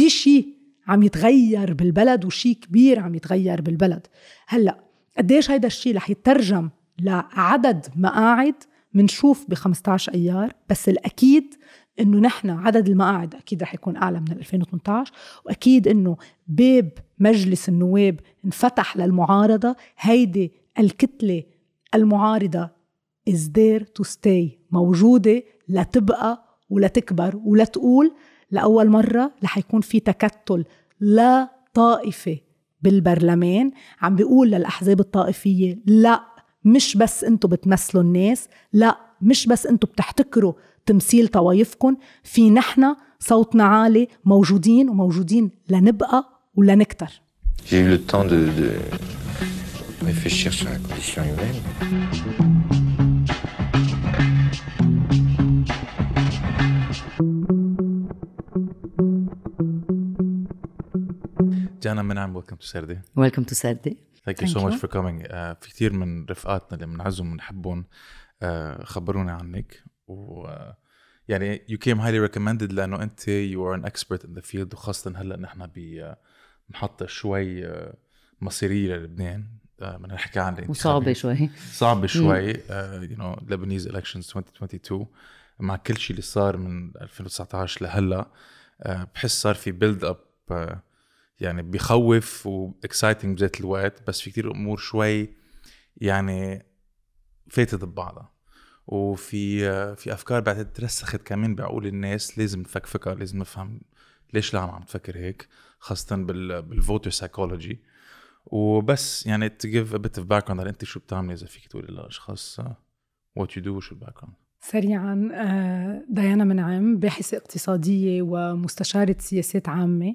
في شيء عم يتغير بالبلد وشيء كبير عم يتغير بالبلد. هلأ قديش هيدا الشيء رح يترجم لعدد مقاعد منشوف ب15 أيار، بس الأكيد إنه نحن عدد المقاعد أكيد رح يكون أعلى من 2018، وأكيد إنه باب مجلس النواب انفتح للمعارضة. هيدي الكتلة المعارضة is there to stay، موجودة لتبقى ولتكبر ولتقول. لأول مرة رح يكون في تكتل لا طائفة بالبرلمان عم بيقول للأحزاب الطائفية لا، مش بس انتوا بتمثلوا الناس، لا مش بس انتوا بتحتكروا تمثيل طوايفكن، في نحنا صوتنا عالي، موجودين وموجودين لنبقى ولنكتر. J'ai eu le temps de réfléchir sur la condition humaine. جانا منعم، welcome to Sardi. Welcome to Sardi. Thank you so much for coming. في كتير من رفقاتنا اللي منعزهم ونحبهم خبرونا عنك، و يعني you came highly recommended لأنه أنت you are an expert in the field، وخاصة هلأ نحن بمحطة شوي مصيرية للبنان. بدنا نحكي عن وصعبة شوي، صعبة شوي you know Lebanese elections 2022 مع كل شيء اللي صار من 2019 لهلأ. بحس صار في build up يعني بيخوف وإكسايتنج بذات الوقت، بس في كتير أمور شوي يعني فاتت ببعضها، وفي أفكار بعد ترسخت كمان بعقول الناس. لازم نفكفكها، لازم نفهم ليش العالم عم تفكر هيك، خاصة بالفوتر سايكولوجي. وبس يعني to give a bit of background على أنت شو بتعمل، إذا فيك تقول للأشخاص what you do وشو الباكراوند. سريعا، ديانا منعم، باحثة اقتصادية ومستشارة سياسات عامة.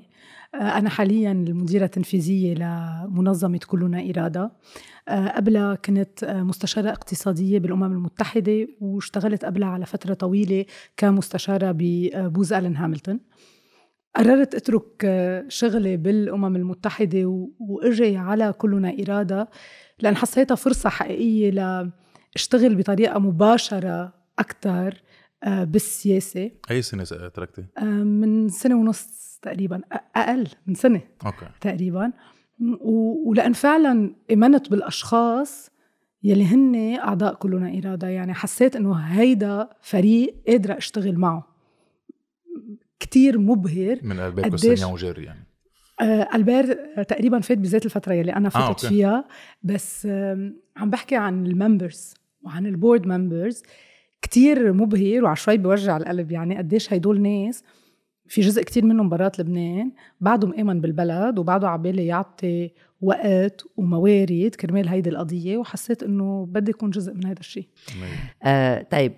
أنا حاليا المديرة التنفيذية لمنظمة كلنا إرادة. قبلها كنت مستشارة اقتصادية بالأمم المتحدة، واشتغلت قبلها على فترة طويلة كمستشارة ببوز ألن هاملتون. قررت أترك شغلي بالأمم المتحدة وأجي على كلنا إرادة، لأن حسيتها فرصة حقيقية اشتغل بطريقة مباشرة أكتر بالسياسة. أي سنة تركتي؟ من سنة ونص تقريبا، أقل من سنة. أوكي. تقريبا. ولأن فعلا إيمنت بالأشخاص يلي هن أعضاء كلنا إرادة، يعني حسيت أنه هيدا فريق قادرة أشتغل معه كتير مبهر. من ألبير كوستانيان وجير يعني؟ ألبير تقريبا فات بذات الفترة يلي أنا فتت فيها، بس عم بحكي عن الممبرز وعن البورد ممبرز. كتير مبهر وعشوي بيوجع القلب، يعني قديش هيدول ناس في جزء كتير منهم برات لبنان، بعضهم آمن بالبلد وبعضه عبالي يعطي وقت وموارد كرمال هيدي القضية، وحسيت إنه بدي يكون جزء من هيدا الشيء. طيب،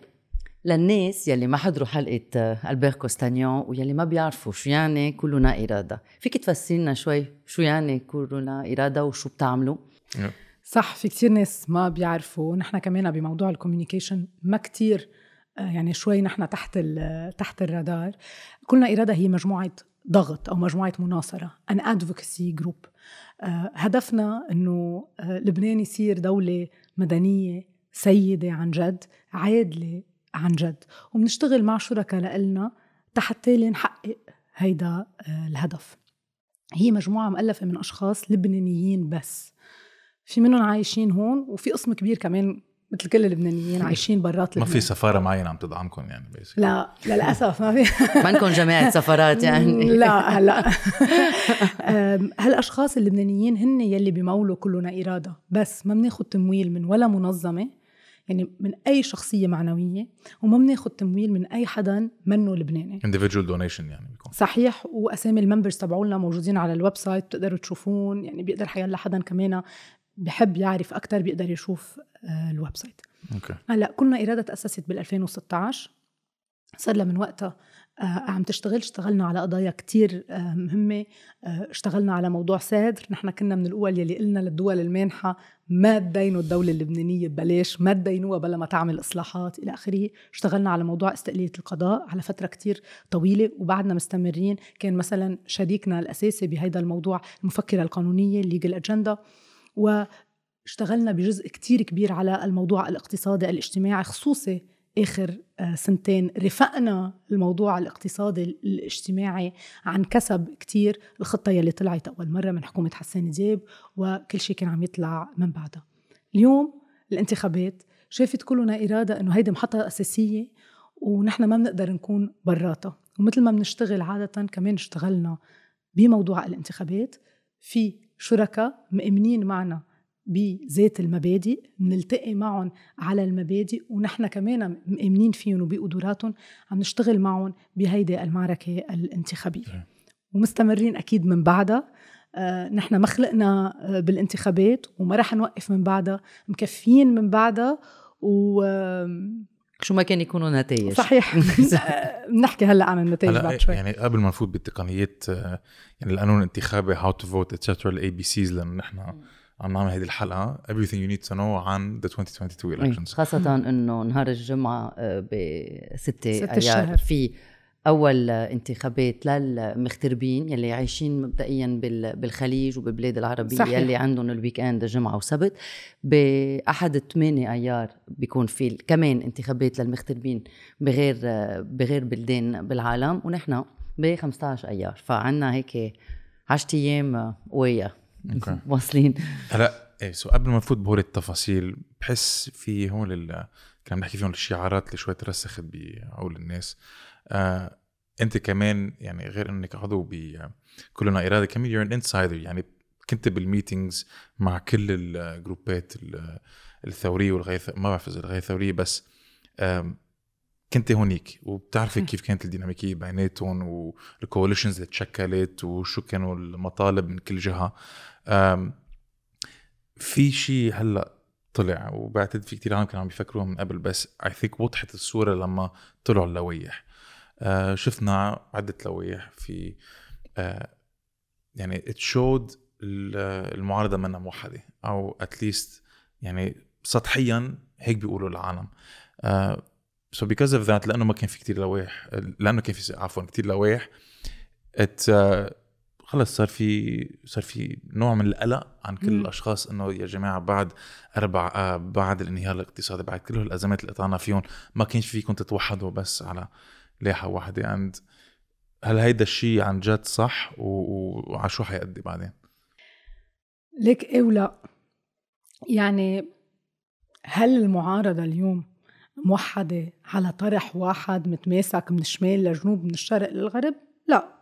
للناس يلي ما حضروا حلقة ألبير كوستانيان ويلي ما بيعرفوا شو يعني كلنا إرادة، فيك تفسرينا شوي شو يعني كلنا إرادة وشو بتعملوا؟ صح، في كتير ناس ما بيعرفوا. نحن كمان بموضوع الكوميونيكيشن ما كتير، يعني شوي نحن تحت الرادار. كلنا إرادة هي مجموعة ضغط أو مجموعة مناصرة، an advocacy group. هدفنا أنه لبنان يصير دولة مدنية سيدة عن جد، عادلة عن جد، وبنشتغل مع شركاء لنا حتى نحقق هيدا الهدف. هي مجموعة مؤلفة من أشخاص لبنانيين، بس في منهم عايشين هون وفي قسم كبير كمان مثل كل اللبنانيين عايشين برات لبنان. ما في سفارة معينة عم تدعمكم يعني؟ لا للأسف ما في. ما نكون جماعة سفارات يعني. لا هلا هالأشخاص اللبنانيين هن يلي بيمولوا كلنا إرادة، بس ما بناخد تمويل من ولا منظمة، يعني من أي شخصية معنوية، وما بناخد تمويل من أي حدا منه لبناني. individual donation يعني بيكون. صحيح. وأسامي الممبرز تبعولنا موجودين على الويب سايت، بتقدروا تشوفون. يعني بيقدر حيلا حدا كمان بحب يعرف أكتر بيقدر يشوف الويب سايت. هلا كلنا إرادة تأسست بال2016، صار من وقتها عم تشتغل. اشتغلنا على قضايا كتير مهمة، اشتغلنا على موضوع سادر. نحن كنا من الأول يلي قلنا للدول المانحة ما تدينوا الدولة اللبنانية ببلاش، ما تدينوها بلا ما تعمل إصلاحات إلى آخره. اشتغلنا على موضوع استقلالية القضاء على فترة كتير طويلة، وبعدنا مستمرين. كان مثلا شريكنا الأساسي بهذا الموضوع المفكرة القانونية ليجل أجندا، واشتغلنا بجزء كتير كبير على الموضوع الاقتصادي الاجتماعي، خصوصي آخر سنتين رفقنا الموضوع الاقتصادي الاجتماعي عن كسب كتير الخطة يلي طلعت أول مرة من حكومة حسان دياب، وكل شيء كان عم يطلع من بعدها. اليوم الانتخابات شافت كلنا إرادة أنه هيدا محطة أساسية ونحن ما بنقدر نكون براتها، ومثل ما بنشتغل عادة كمان اشتغلنا بموضوع الانتخابات. في شركاء مؤمنين معنا بذات المبادئ، نلتقي معهم على المبادئ، ونحن كمان مؤمنين فيهم وبقدراتهم، عم نشتغل معهم بهيدي المعركة الانتخابية ومستمرين أكيد من بعدها. نحن مخلقنا بالانتخابات وما رح نوقف من بعدها، مكفيين من بعدها، و شو ما كان يكونوا نتائج. صحيح. نحكي هلا عن النتائج بعد شوي. يعني قبل ما نفوت بالتقنيات، يعني القانون الانتخابي، how to vote etc الABCs، لأن نحن عم نعمل هذه الحلقة everything you need to know عن the 2022 elections. خاصة إنه نهار الجمعة ب6 أيار في أول انتخابات للمغتربين يلي عايشين مبدئيا بالخليج وبالبلاد العربية. صحيح. يلي عندهم الويكاند الجمعة وسبت، بأحد 8 أيار بيكون في كمان انتخابات للمغتربين بغير بلدان بالعالم، ونحن ب15 أيار، فعنا هيك 10 أيام قوية واصلين. هلا سو قبل ما نفوت بهول التفاصيل، بحس في هون كنا بنحكي فيهم الشعارات اللي شوي ترسخت بعقول الناس. انت كمان يعني غير انك عضو بكلنا اراده، كمان you're an insider، يعني كنت بالميتينجز مع كل الجروبات الثوريه والغير، ما بعرف اذا الغير ثوريه، بس كنت هونيك وبتعرفي كيف كانت الديناميكيه بيناتهم والكواليشنز اللي تشكلت وشو كانوا المطالب من كل جهه. في شيء هلا طلع وبعتقد في كتير عام كانوا عم يفكروها من قبل، بس I think وضحت الصوره لما طلعوا اللوائح. شفنا عدة لوائح في يعني it showed المعارضة منها موحدة، أو at least يعني سطحيا هيك بيقولوا العالم. so because of that، لأنه ما كان في كتير لوائح، لأنه كان في كتير لوائح، خلص صار في نوع من القلق عن كل الأشخاص، إنه يا جماعة بعد بعد الانهيار الاقتصادي، بعد كل الأزمات اللي قطعنا فيهم، ما كانش فيكم تتوحدوا بس على لائحة واحدة. هل هيدا الشيء عن جد صح، وعشو حيأدي بعدين؟ ليك إيه ولا، يعني هل المعارضة اليوم موحدة على طرح واحد متماسك من الشمال للجنوب، من الشرق للغرب؟ لا،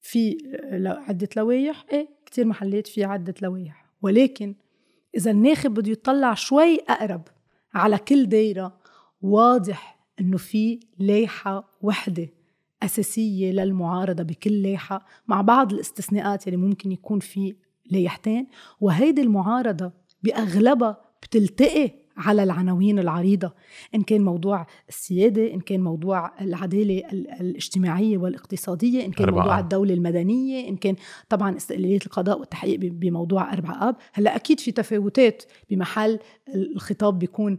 في عدة لوائح، كتير محلات في عدة لوائح، ولكن إذا الناخب بده يطلع شوي أقرب على كل دايرة، واضح إنه في لائحة وحدة أساسية للمعارضة بكل لائحة، مع بعض الاستثناءات اللي ممكن يكون في لائحتين، وهيدي المعارضة بأغلبها بتلتقي على العناوين العريضة، إن كان موضوع السيادة، إن كان موضوع العدالة الاجتماعية والاقتصادية، إن كان موضوع الدولة المدنية، إن كان طبعا استقلالية القضاء والتحقيق بموضوع 4 آب. هلأ أكيد في تفاوتات، بمحل الخطاب بيكون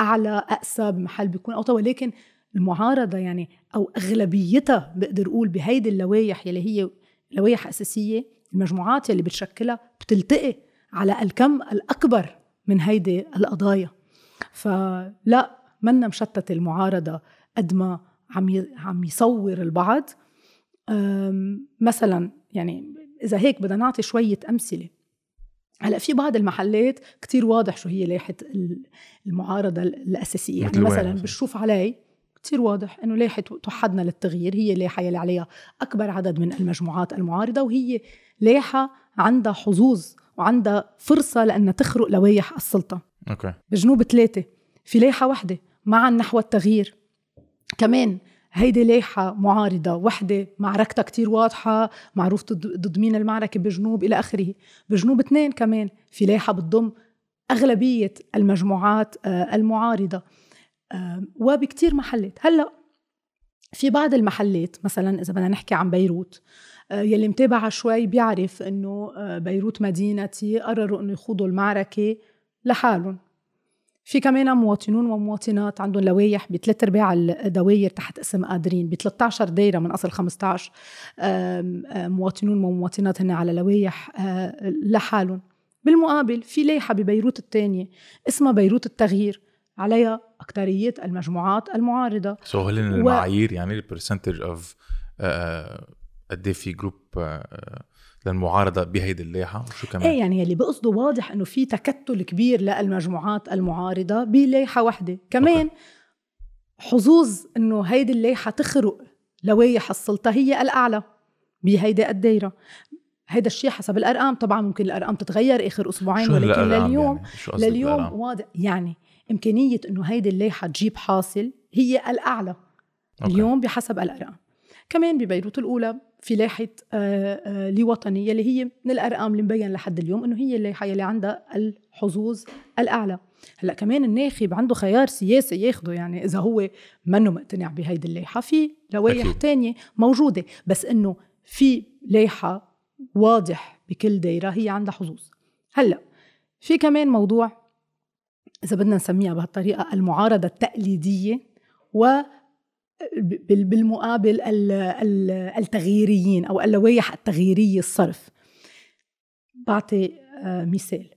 أعلى أقسى، بمحل بيكون أوطى، ولكن المعارضة يعني أو أغلبيتها بقدر أقول بهيدي اللوائح يلي هي لوائح أساسية، المجموعات يلي بتشكلها بتلتقي على الكم الأكبر من هيدي القضايا. فلا، منا مشتت المعارضة قد ما عم يصور البعض. مثلا يعني إذا هيك بدنا نعطي شوية أمثلة، هلا في بعض المحلات كتير واضح شو هي لائحة المعارضة الأساسية، يعني مثلا بشوف علي كتير واضح إنه لائحة توحدنا للتغيير هي لائحة يلي عليها أكبر عدد من المجموعات المعارضة، وهي لائحة عندها حظوظ وعندها فرصة لأنها تخرق لوائح السلطة. أوكي. بجنوب 3 في لائحة واحدة مع نحو التغيير، كمان هيدي لائحة معارضة واحدة، معركتها كتير واضحة، معروف ضد مين المعركة بجنوب إلى آخره. بجنوب 2 كمان في لائحة بتضم أغلبية المجموعات المعارضة، وبكتير محلات. هلأ في بعض المحلات، مثلا إذا بدنا نحكي عن بيروت، يلي متابعة شوي بيعرف إنه بيروت مدينتي، قرروا إنه يخوضوا المعركة لحالهم. في كمان مواطنون ومواطنات عندهم لوائح ب3/4 الدوائر تحت اسم قادرين، ب13 دايرة من أصل 15 مواطنون ومواطنات هن على لوائح لحالهم. بالمقابل في لائحة ببيروت الثانية اسمها بيروت التغيير، عليها أكترية المجموعات المعارضة. so هل المعايير يعني البرسنتج of قد في جروب للمعارضة بهيدي اللائحة وشو كمان؟ إيه يعني اللي بقصده واضح إنه في تكتل كبير للمجموعات المعارضة بلائحة واحدة كمان. حظوظ إنه هيدي اللائحة تخرق لوائح السلطة هي الأعلى بهيدي الدائرة. هيدا الشيء حسب الأرقام، طبعا ممكن الأرقام تتغير آخر أسبوعين، ولكن لليوم يعني لليوم واضح يعني إمكانية إنه هيدي اللائحة تجيب حاصل هي الأعلى اليوم بحسب الأرقام. كمان ببيروت الأولى في لائحة لوطنية اللي هي من الأرقام اللي مبين لحد اليوم إنه هي اللائحة اللي عندها الحظوظ الأعلى. هلأ كمان الناخب عنده خيار سياسي ياخده، يعني إذا هو منه مقتنع بهيدي اللائحة في لوائح تانية موجودة، بس إنه في لائحة واضح بكل دائرة هي عندها حظوظ. هلأ في كمان موضوع إذا بدنا نسميها بهالطريقة المعارضة التقليدية، و بالمقابل التغييريين أو اللوائح التغييرية الصرف. بعطي مثال،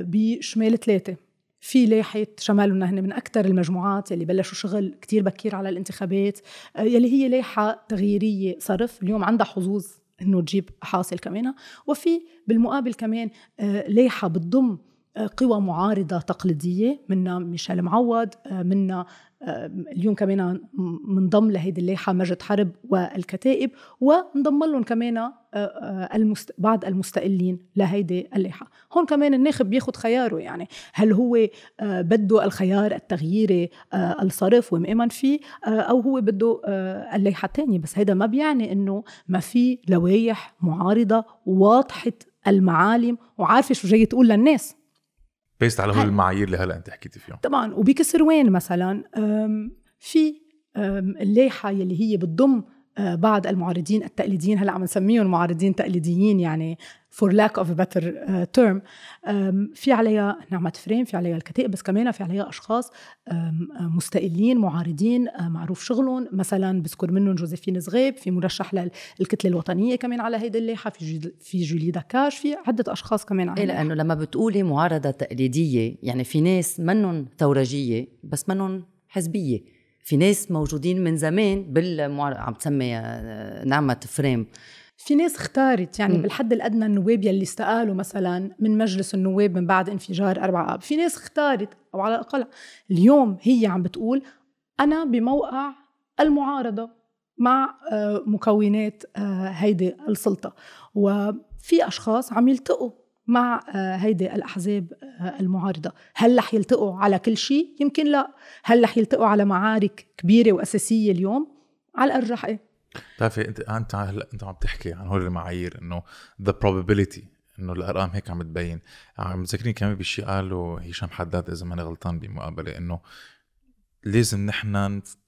بشمال 3 في لائحة شمال ونهن من أكتر المجموعات اللي بلشوا شغل كتير بكير على الانتخابات، يلي هي لائحة تغييرية صرف اليوم عندها حظوظ إنه تجيب حاصل كمان. وفي بالمقابل كمان لائحة بتضم قوى معارضة تقليدية، منا ميشيل معوض، منا اليوم كمان منضم لهيدي اللائحة مجد حرب والكتائب، ونضم لهم كمان بعض المستقلين لهيدي اللائحة. هون كمان الناخب بياخد خياره، يعني هل هو بده الخيار التغييري الصرف ومؤمن فيه، أو هو بده اللائحة الثانية. بس هيدا ما بيعني إنه ما في لوائح معارضة واضحة المعالم وعارفة شو جاي تقول للناس بيست على هالمعايير اللي هلا انت حكيتي فيهم. طبعا وبكسر وين مثلا في اللائحه اللي هي بتضم بعض المعارضين التقليديين، هلا عم نسميهم معارضين تقليديين يعني for lack of a better term، في عليها نعمة فريم، في عليها الكتائب، بس كمان في عليها أشخاص مستقلين معارضين معروف شغلهم. مثلا بذكر منهم جوزيفين زغيب، في مرشح للكتلة الوطنية كمان على هيدا اللائحة، في جولي دكاش، في عدة أشخاص كمان على إيه. لأنه لما بتقولي معارضة تقليدية يعني في ناس منهم ثورجية بس منهم حزبية، في ناس موجودين من زمان بالمعارضة عم تسمي نعمة فريم، في ناس اختارت يعني بالحد الأدنى النواب يلي استقالوا مثلا من مجلس النواب من بعد انفجار 4 آب، في ناس اختارت أو على الأقل اليوم هي عم بتقول أنا بموقع المعارضة مع مكونات هيدي السلطة، وفي أشخاص عم يلتقوا مع هيدي الأحزاب المعارضة. هل رح يلتقوا على كل شيء؟ يمكن لا. هل رح يلتقوا على معارك كبيرة وأساسية اليوم؟ على الأرجح إيه. تعرفي أنت عم تحكي عن هول المعايير إنه the probability إنه الأرقام هيك عم تبين. عم تذكرني كمان بشيء قاله هشام حداد إذا ما أنا غلطان بمقابلة، إنه لازم نحن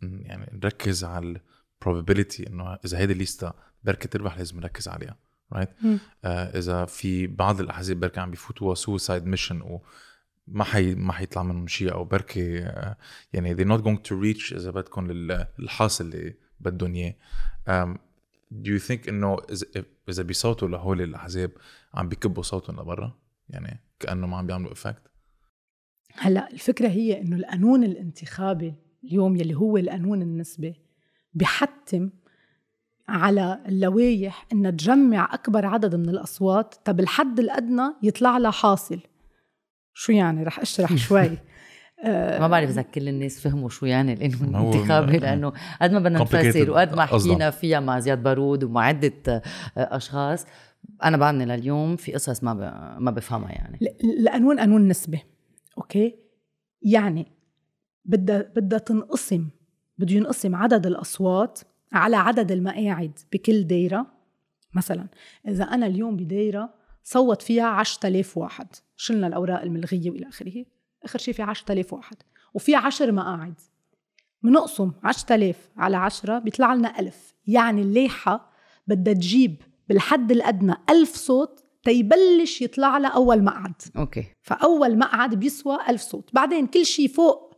يعني نركز على probability، إنه إذا هيدي الليستة بركة تربح لازم نركز عليها. إذا في بعض الأحزاب بركة عم بيفوتوا suicide mission وما حيطلع منهم شيء، أو بركة يعني they're not going to reach إذا بدكم للحاصل اللي بدهم إياه. Do you think إنه إذا بيصوتوا لهول الأحزاب عم بيكبوا صوتهم لبرا، يعني كأنه ما عم بيعملوا إفكت؟ هلا الفكرة هي إنه القانون الانتخابي اليوم يلي هو القانون النسبي بيحتم على اللوائح إن تجمع أكبر عدد من الأصوات طب الحد الأدنى يطلع لها حاصل. شو يعني؟ رح أشرح شوي. ما بعرف إذا كل الناس فهموا شو يعني القانون الانتخابي، لأنه قد ما بدنا نفسر وقد ما حكينا فيها مع زياد بارود ومع عدة أشخاص، أنا بعدني لليوم في قصص ما بفهمها. يعني القانون قانون نسبة، أوكي؟ يعني بده ينقسم عدد الأصوات على عدد المقاعد بكل دايرة. مثلا إذا أنا اليوم بدايرة صوت فيها 10,000 واحد، شلنا الأوراق الملغية وإلى آخره، آخر شيء في 10,000 واحد وفي 10 مقاعد، منقسم 10,000 على 10 بيطلع لنا 1,000. يعني اللائحة بدها تجيب بالحد الأدنى 1,000 صوت تيبلش يطلع لها أول مقعد. أوكي. فأول مقعد بيسوى 1,000 صوت، بعدين كل شيء فوق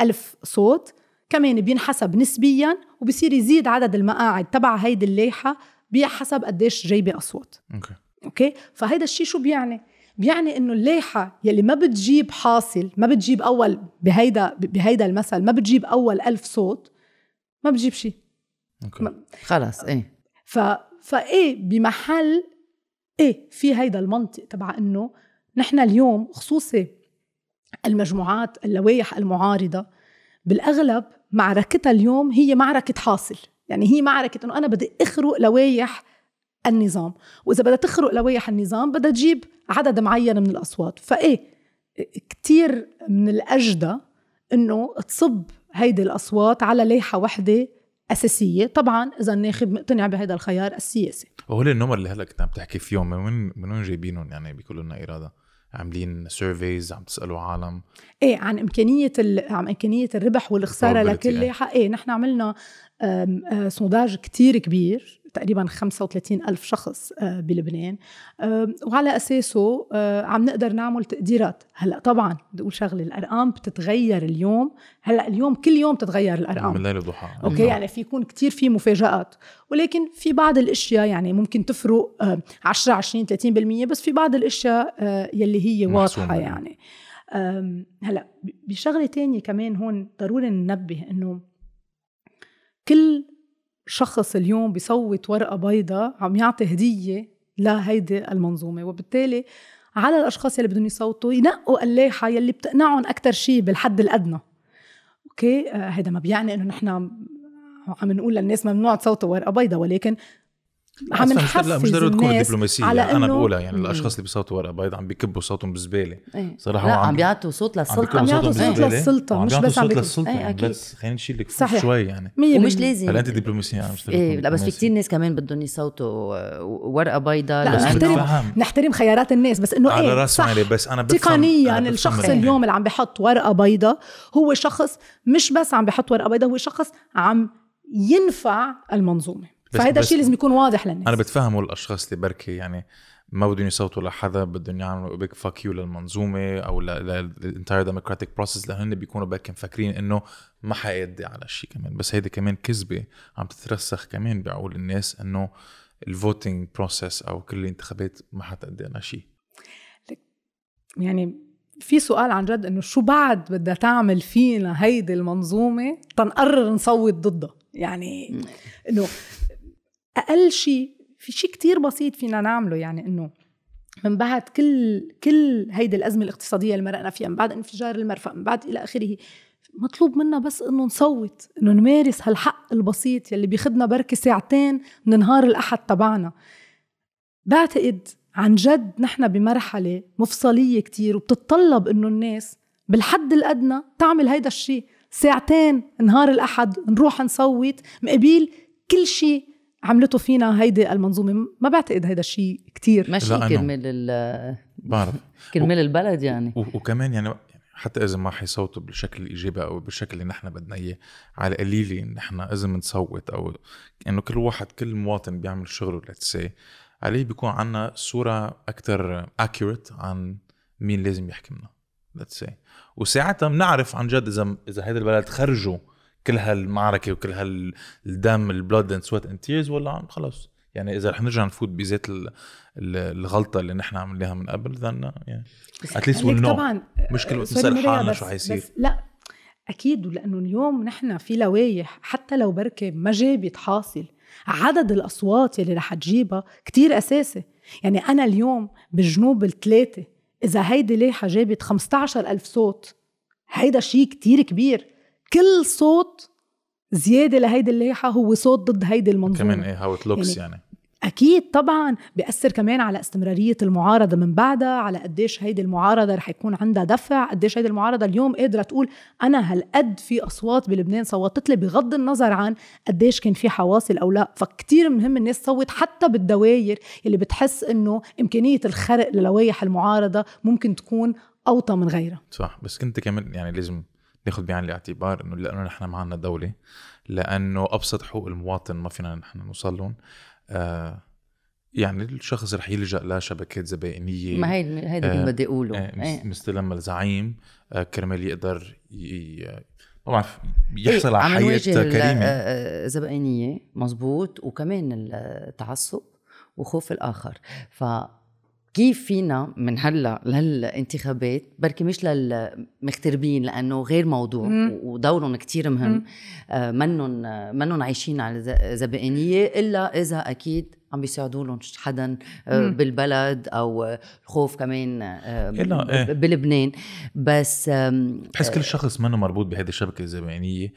1,000 صوت كمان بينحسب نسبياً، وبصير يزيد عدد المقاعد تبع هيدي اللائحة بحسب قديش جايبة أصوات. أوكي. فهيدا الشيء شو بيعني؟ بيعني انه الليحة يلي ما بتجيب حاصل، ما بتجيب اول بهيدا المثل ما بتجيب اول 1000 صوت، ما بتجيب شيء خلاص. ايه فايه بمحل ايه في هيدا المنطق تبع انه نحن اليوم خصوصي المجموعات اللوائح المعارضة بالاغلب معركتها اليوم هي معركة حاصل، يعني هي معركة انه انا بدي اخرق لوائح النظام، واذا بدها تخرق لوائح النظام بدها تجيب عدد معين من الاصوات. فايه كتير من الاجدى انه تصب هيدي الاصوات على لائحة واحدة اساسية. طبعا اذا الناخب مقتنع بهذا الخيار السياسي. وهول النمر اللي هلا كنت عم تحكي فيهم من وين جايبينهم؟ يعني بيقولوا لنا إرادة عاملين سيرفيز، عم تسالوا عالم ايه عن امكانيه الربح والخساره لكل لائحه. ايه نحن عملنا سونداج كتير كبير، تقريبا 35,000 شخص بلبنان، وعلى اساسه عم نقدر نعمل تقديرات. هلا طبعا بدي اقول شغله، الارقام بتتغير اليوم، هلا اليوم كل يوم بتتغير الارقام من ليله لضحى. اوكي يعني في يكون كتير في مفاجآت، ولكن في بعض الاشياء يعني ممكن تفرق 10-20-30%، بس في بعض الاشياء يلي هي واضحه. يعني هلا بشغله تانية كمان هون ضروري ننبه انه كل شخص اليوم بيصوت ورقة بيضة عم يعطي هدية لهيدي المنظومة، وبالتالي على الأشخاص يلي بدهم يصوتوا ينقوا اللائحة يلي بتقنعهم أكتر شيء بالحد الأدنى. أوكي هيدا ما بيعني إنه نحن عم نقول للناس ممنوع تصوتوا ورقة بيضة، ولكن عم نحفز الناس على أنا بقولها. يعني الأشخاص اللي بيصوتوا ورقة بيضة عم بيكبوا صوتهم بالزبالة صراحة، عم بيعطوا صوت للسلطة، عم بيعطوا صوت للسلطة، مش بس عم بيعطوا صوت للسلطة. بس خلينا نشيل لك شوي يعني، ومش لازم هل أنت دبلوماسية إيه، لا بس في كتير ناس كمان بدهم يصوتوا ورقة بيضة. نحترم خيارات الناس، بس إنه إيه صح تقنيا الشخص اليوم اللي عم بيحط ورقة بيضة هو شخص مش بس عم بيحط ورقة بيضة، هو شخص عم ينفع المنظومة. فهذا الشيء لازم يكون واضح للناس. أنا بتفهمه الأشخاص اللي بركي يعني ما بدهم يصوتوا لحدا، بدهم يعملوا بيك فاكيو للمنظومة أو للانتاير ديمقراطيك بروسيس، لأنهم بيكونوا بركي مفكرين إنه ما حيقضي على شيء كمان. بس هيدا كمان كذبة عم تترسخ كمان بعقول الناس، إنه الفوتينج بروسيس أو كل الانتخابات ما حتقضي على شيء. يعني في سؤال عن جد إنه شو بعد بدها تعمل فينا هيدي المنظومة تنقرر نصوت ضدها؟ يعني إنه أقل شيء في شيء كتير بسيط فينا نعمله، يعني إنه من بعد كل هيدا الأزمة الاقتصادية اللي مرقنا فيها، من بعد انفجار المرفأ، من بعد إلى آخره، مطلوب منا بس إنه نصوت، إنه نمارس هالحق البسيط يلي بيخدنا بركي ساعتين من نهار الأحد تبعنا. بعتقد عن جد نحن بمرحلة مفصلية كتير، وبتتطلب إنه الناس بالحد الأدنى تعمل هيدا الشيء، ساعتين نهار الأحد نروح نصوت مقابل كل شيء عملته فينا هيدي المنظومة. ما بعتقد هيدا الشيء كتير ماشي كرمال البلد يعني. وكمان يعني حتى إذا ما حيصوتوا بالشكل الإيجابي أو بالشكل اللي نحن بدنا إياه، على قليلي نحن إذا منصوت أو إنه كل واحد كل مواطن بيعمل شغله عليه، بيكون عنا صورة أكتر accurate عن مين لازم يحكمنا وساعتها منعرف عن جد إذا هيدا البلد خرجوا كل هالمعركة وكل هالدم البلود and sweat and tears ولا خلاص. يعني إذا رح نرجع نفوت بذات الغلطة اللي نحن عملناها من قبل ذننا يعني أتليس والنوع مش كل وقت نصرح حالنا شو هيصير. لا أكيد، لأنه اليوم نحن في لوايح حتى لو بركة ما جابت حاصل، عدد الأصوات اللي رح تجيبها كتير أساسي. يعني أنا اليوم بالجنوب الثلاثة إذا هيدي لائحة جابت 15,000 صوت، هيدا شيء كتير كبير. كل صوت زيادة لهيدي اللائحة هو صوت ضد هيدي المنظومة. كمان إيه هاو تلوكس يعني أكيد طبعاً بيأثر كمان على استمرارية المعارضة من بعدها، على قديش هيدي المعارضة رح يكون عندها دفع، قديش هيدي المعارضة اليوم قادرة تقول أنا هالقد في أصوات بلبنان صوتت لي، بغض النظر عن قديش كان في حواصل أو لا. فكتير مهم الناس تصوت حتى بالدواير اللي بتحس إنه إمكانية الخرق للوايح المعارضة ممكن تكون أوطى من غيرها. صح، بس كنت كمان يعني لازم ناخد بعين الاعتبار انه لانه نحن معنا دولة، لانه ابسط حقوق المواطن ما فينا نحن نوصلهم. يعني الشخص رح يلجأ لشبكات زبائنية، ما هيدا اللي بدي اقوله مستلم الزعيم كرمال يقدر طبعا يحصل على حياة كريمة زبائنية. مزبوط، وكمان التعصب وخوف الاخر. ف كيف فينا من هلا لهالانتخابات بركي مش للمغتربين لانه غير موضوع ودورهم كتير مهم منهم عايشين على زبائنيه الا اذا اكيد عم بيساعدوا لهم حدا بالبلد او الخوف كمان بلبنان. بس بحس كل شخص منه مربوط بهذه الشبكه الزبائنيه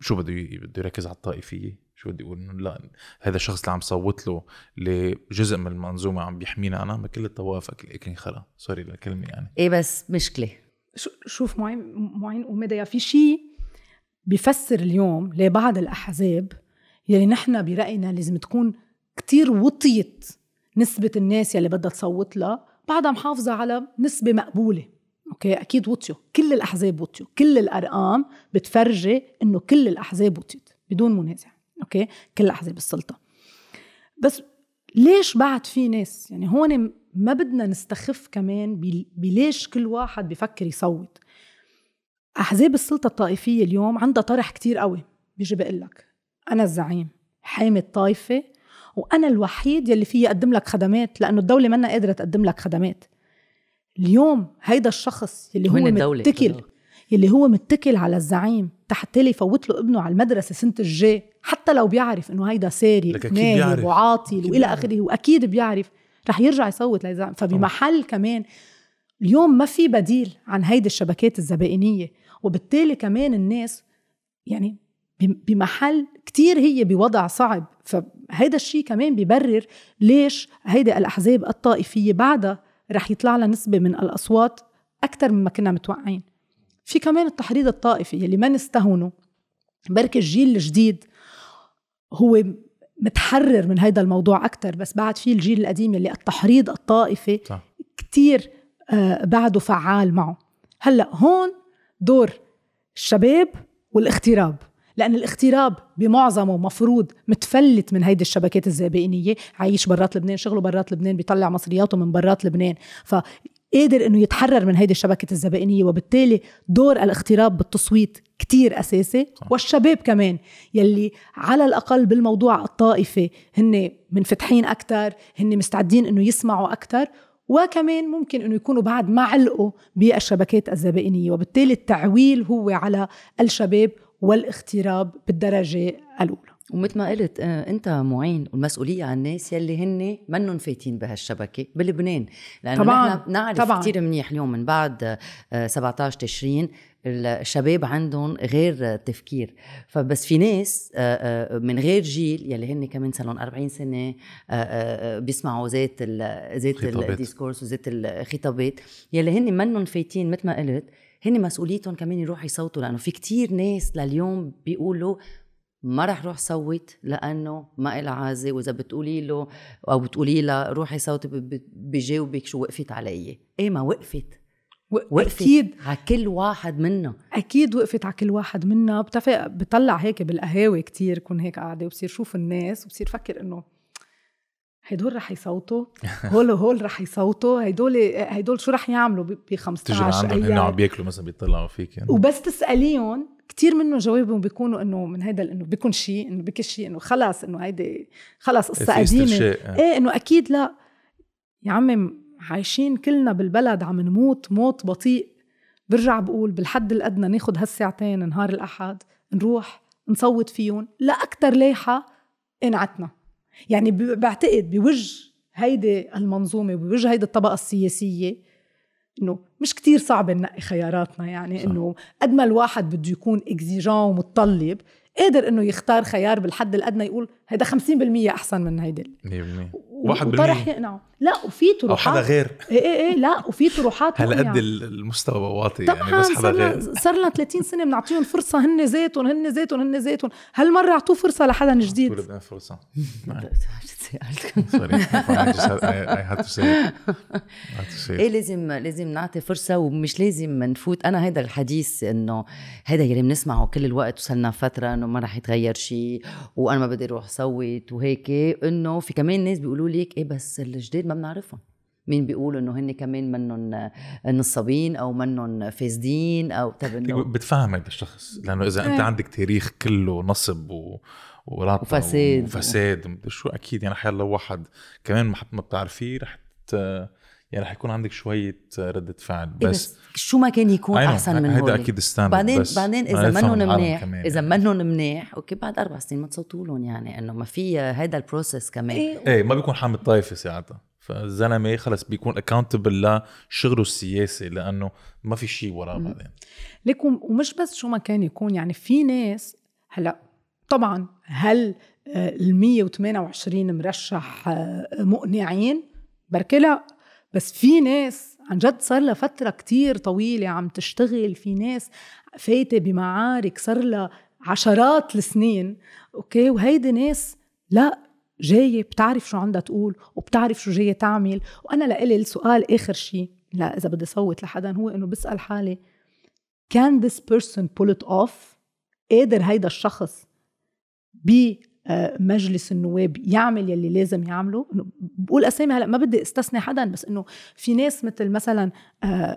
شو بده يركز على الطائفيه شو بدي أقول؟ لا هذا الشخص اللي عم صوت له لجزء من المنظومة عم بيحمينا أنا بكل الطوائف أكل خلا سوري للكلمة يعني إيه بس مشكلة شوف معين ومدى في شيء بيفسر اليوم لبعض الأحزاب يلي نحن برأينا لازم تكون كتير وطية نسبة الناس يلي بدها تصوت لها بعدها محافظة على نسبة مقبولة. أوكي أكيد وطيوا كل الأحزاب وطيوا كل الأرقام بتفرجي إنه كل الأحزاب وطيت بدون منازع. أوكي كل أحزاب السلطة بس ليش بعد في ناس يعني هون ما بدنا نستخف كمان بليش كل واحد بفكر يصوت. أحزاب السلطة الطائفية اليوم عندها طرح كتير قوي بيجي بقلك أنا الزعيم حامي الطائفة وأنا الوحيد يلي فيه أقدم لك خدمات لأنه الدولة منا قادرة تقدم لك خدمات. اليوم هيدا الشخص يلي هو متكل اللي هو متكل على الزعيم تحت لي يفوت له ابنه على المدرسة سنة الجاي حتى لو بيعرف انه هيدا ساري ناهب وعاطل والى اخره واكيد بيعرف رح يرجع يصوت للزعيم. فبمحل كمان اليوم ما في بديل عن هيدي الشبكات الزبائنية وبالتالي كمان الناس يعني بمحل كتير هي بوضع صعب. فهيدا الشيء كمان بيبرر ليش هيدا الأحزاب الطائفية بعدها رح يطلع لها نسبة من الأصوات أكتر مما كنا متوقعين. في كمان التحريض الطائفي اللي ما نستهونه بركي الجيل الجديد هو متحرر من هيدا الموضوع أكتر بس بعد في الجيل القديم اللي التحريض الطائفي كتير بعده فعال معه. هلأ هون دور الشباب والاغتراب لأن الاغتراب بمعظمه مفروض متفلت من هيدي الشبكات الزبائنية عايش برات لبنان شغله برات لبنان بيطلع مصرياته من برات لبنان قادر انه يتحرر من هيدي الشبكة الزبائنية وبالتالي دور الاغتراب بالتصويت كتير اساسي. والشباب كمان يلي على الاقل بالموضوع الطائفي هن منفتحين اكتر هن مستعدين انه يسمعوا اكتر وكمان ممكن انه يكونوا بعد ما علقوا بالشبكات الزبائنية وبالتالي التعويل هو على الشباب والاغتراب بالدرجة الاولى. ومثل ما قلت انت معين والمسؤوليه على الناس يلي هن منهم فايتين بهالشبكه بلبنان لانه نحن نعرف كثير منيح اليوم من بعد 17 تشرين الشباب عندهم غير تفكير. فبس في ناس من غير جيل يلي هن كمان صارلهم 40 سنه بيسمعوا زيت الديسكورس وزيت الخطابات يلي هن منهم فايتين مثل ما قلت هن مسؤوليتهم كمان يروحوا يصوتوا لانه في كتير ناس لليوم بيقولوا ما رح روح صوت لأنه ما إلها عازة وإذا بتقولي له أو بتقولي له روحي صوتي بجاوبك شو وقفت علي إيه ما وقفت أكيد على كل واحد منا أكيد وقفت على كل واحد منا. بطلع هيك بالقهاوي كتير كون هيك قاعدة وبصير شوف الناس وبصير فكر إنه هيدول رح يصوتوا هول رح يصوتوا هيدول شو رح يعملوا ب 15 أيام إنه عم بياكلوا مثلا بيطلعوا فيك يعني. وبس تسأليهم كتير منه جوابهم بيكونوا انه من هيدا انه بيكون شيء انه بكل شيء انه خلاص انه هيدي خلاص قصه قديمه ايه انه اكيد لا يا عمي عايشين كلنا بالبلد عم نموت موت بطيء. برجع بقول بالحد الادنى ناخد هالساعتين نهار الاحد نروح نصوت فيهم لا اكتر ليحه انعتنا يعني بعتقد بوجه هيدي المنظومه وبوجه هيدي الطبقه السياسيه إنه مش كتير صعب ننقي خياراتنا يعني إنه قد ما الواحد بده يكون إكزيجان ومتطلب قادر إنه يختار خيار بالحد الأدنى يقول هيدا 50% أحسن من هيدا 100% وطرح يقنعه لا وفي طروحات أو حدا غير إيه لا وفي طروحات هل قد المستوى واطي يعني بس حدا غير صرنا 30 سنة بنعطيهم فرصة هن زيتون هل مرة عطوه فرصة لحدا جديد كل بدنا فرصة سوري I had to say إيه لازم نعطي فرصة ومش لازم نفوت. أنا هيدا الحديث إنه هيدا يلي بنسمعه كل الوقت وصلنا فترة إنه ما راح يتغير شيء وأنا ما بدي أروح صوت وهيك إنه في كمان ناس بيقولوا ليك إيه بس الجديد ما بنعرفهم مين بيقول إنه هن كمان منن نصابين أو منن فاسدين أو تبنوا بتفهم هذا الشخص لأنه إذا أنت عندك تاريخ كله نصب ورطة وفساد شو أكيد يعني حيلا واحد كمان ما بتعرفيه رح يعني رح يكون عندك شوية ردة فعل بس شو ما كان يكون أحسن من هول. أكيد ستاند. بعدين إذا منهم منيح أوكي بعد 4 سنين ما تصوتوا لهم يعني إنه ما في هذا البروسيس كمان. إيه ما بيكون حامل طائفة ساعتها. فالزلمة خلص بيكون accountable لشغله السياسي لأنه ما في شيء وراه بعدين. لكم ومش بس شو ما كان يكون يعني في ناس هلا طبعا هل 128 مرشح مقنعين بركي لا, بس في ناس عن جد صار لها فترة كتير طويلة عم تشتغل, في ناس فايتة بمعارك صار لها عشرات السنين أوكي, وهيدي ناس لا جاية بتعرف شو عندها تقول وبتعرف شو جاية تعمل. وأنا لقلي السؤال آخر شيء لا إذا بدي صوت لحدا هو إنه بسأل حالي can this person pull it off, قادر هيدا الشخص بمجلس النواب يعمل يلي لازم يعمله. بقول أسامي هلأ ما بدي استثني حدا, بس إنه في ناس مثل مثلا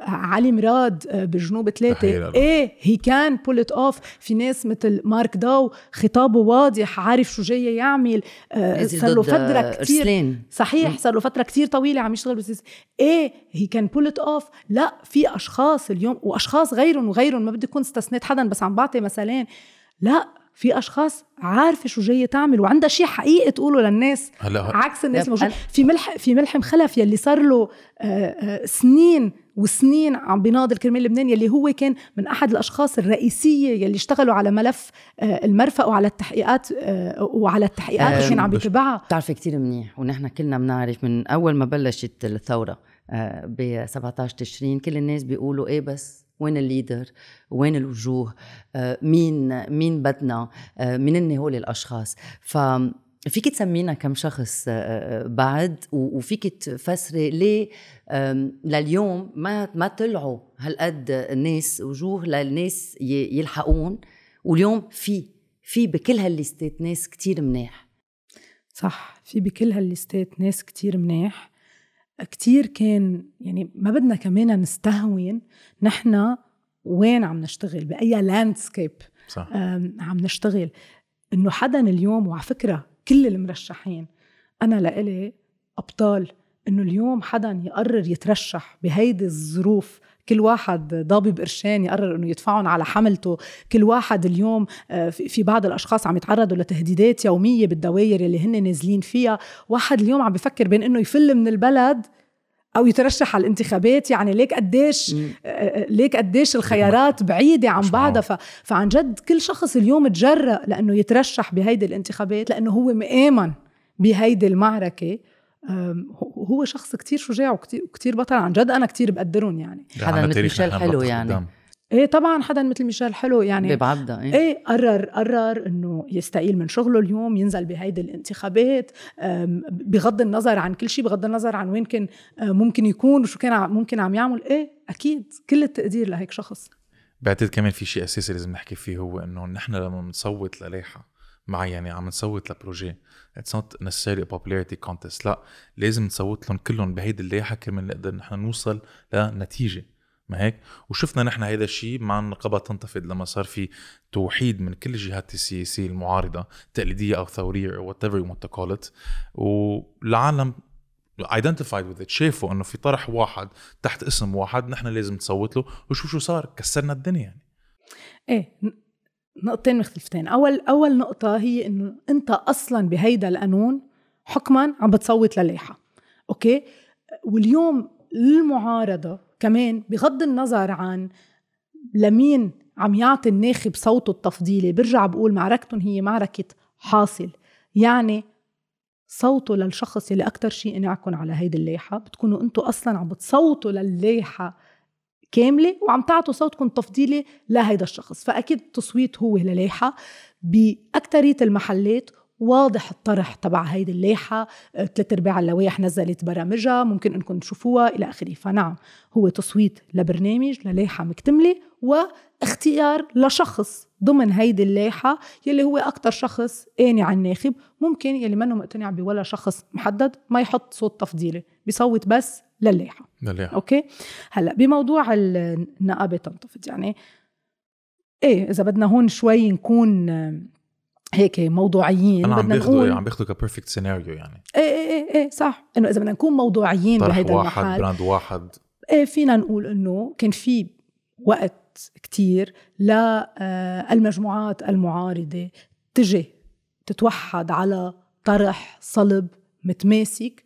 علي مراد بجنوب 3 إيه he can pull it off. في ناس مثل مارك داو خطابه واضح عارف شو جاي يعمل, صار له فترة كتير صحيح صار له فترة كتير طويلة عم يشتغل بس إيه he can pull it off. لا في أشخاص اليوم وأشخاص غيرهم وغيرهم ما بدي كون استثنيت حدا, بس عم بعطي مثلا لا في أشخاص عارفة شو جاية تعمل وعندها شيء حقيقة تقوله للناس عكس الناس موجود. في ملحم خلف يلي صار له سنين وسنين عم بيناضل كرمال لبنان, يلي هو كان من أحد الأشخاص الرئيسية يلي اشتغلوا على ملف المرفأ وعلى التحقيقات اللي كان عم بيتبعها. بتعرفي كتير منيح ونحن كلنا بنعرف من أول ما بلشت الثورة ب 17 تشرين كل الناس بيقولوا إيه بس وين الليدر, وين الوجوه, مين بدنا, من إني هول الأشخاص. ففيك تسمينا كم شخص بعد وفيك تفسري ليه لليوم ما طلعوا هالقد الناس وجوه للناس يلحقون, واليوم في بكل هالليستات ناس كتير منيح. صح في بكل هالليستات ناس كتير منيح كتير كان يعني ما بدنا كمان نستهون نحن وين عم نشتغل بأي لاندسكيب عم نشتغل. إنه حدا اليوم وعلى فكرة كل المرشحين أنا لقلي أبطال, إنه اليوم حدا يقرر يترشح بهيدي الظروف كل واحد ضابي بقرشين يقرر إنه يدفعون على حملته. كل واحد اليوم في بعض الأشخاص عم يتعرضوا لتهديدات يومية بالدوائر اللي هن نازلين فيها. واحد اليوم عم بفكر بين إنه يفل من البلد أو يترشح على الانتخابات, يعني ليك قديش الخيارات بعيدة عن بعضها. فعن جد كل شخص اليوم تجرأ لأنه يترشح بهيدي الانتخابات لأنه هو مآمن بهيدي المعركة. هو شخص كتير شجاع وكتير بطل عن جد, أنا كتير بقدرهم يعني. حدا مثل ميشيل حلو يعني إيه طبعا حدا مثل ميشيل حلو يعني ببعضة إيه قرر إنه يستقيل من شغله اليوم ينزل بهيدي الانتخابات بغض النظر عن كل شيء, بغض النظر عن وين كان ممكن يكون وشو كان ممكن عم يعمل. إيه أكيد كل التقدير لهيك شخص. بعتقد كمان في شيء أساسي لازم نحكي فيه هو إنه نحن لما بنصوت للايحة معي يعني عم نصوت لبروجي it's not necessarily a popularity contest, لا لازم نصوت لهم كلهم بهيدي اللايحة كمان نقدر نحن نوصل لنتيجة. ما هيك وشفنا نحن هذا الشيء مع النقابة تنتفض لما صار في توحيد من كل الجهات السياسية المعارضة تقليدية أو ثورية أو whatever you want to call it, والعالم identified with it شافوا أنه في طرح واحد تحت اسم واحد نحن لازم نصوت له. وشوف شو صار كسرنا الدنيا يعني. إيه نقطتين مختلفتين. أول نقطة هي إنه أنت أصلاً بهيدا القانون حكماً عم بتصوت للايحة أوكي. واليوم المعارضة كمان بغض النظر عن لمين عم يعطي الناخب صوته التفضيلي برجع بقول معركتهم هي معركة حاصل, يعني صوته للشخص اللي أكتر شيء إنعكم على هيدا اللايحة. بتكونوا أنتوا أصلاً عم بتصوتوا للايحة كاملة وعم تعطوا صوتكم تفضيلي لهيدا الشخص, فأكيد التصويت هو للايحة. بأكترية المحلات واضح الطرح تبع هيدي اللايحة, 3/4 اللوائح نزلت برامجها ممكن انكم تشوفوها إلى آخره. فنعم هو تصويت لبرنامج للايحة مكتملة واختيار لشخص ضمن هيدي اللايحة يلي هو أكتر شخص قانع عن الناخب ممكن يلي منه مقتنع بولا شخص محدد ما يحط صوت تفضيلي بيصوت بس للايحة. أوكي هلأ بموضوع النقابة تنتفض يعني إيه إذا بدنا هون شوي نكون هيك موضوعيين. أنا بدنا نقول عم بياخذوا كبرفكت سيناريو يعني. إيه صح، إنه إذا بدنا نكون موضوعيين بهذا المحل واحد براند واحد، إيه فينا نقول إنه كان في وقت كتير للمجموعات المعارضة تجي تتوحد على طرح صلب متماسك،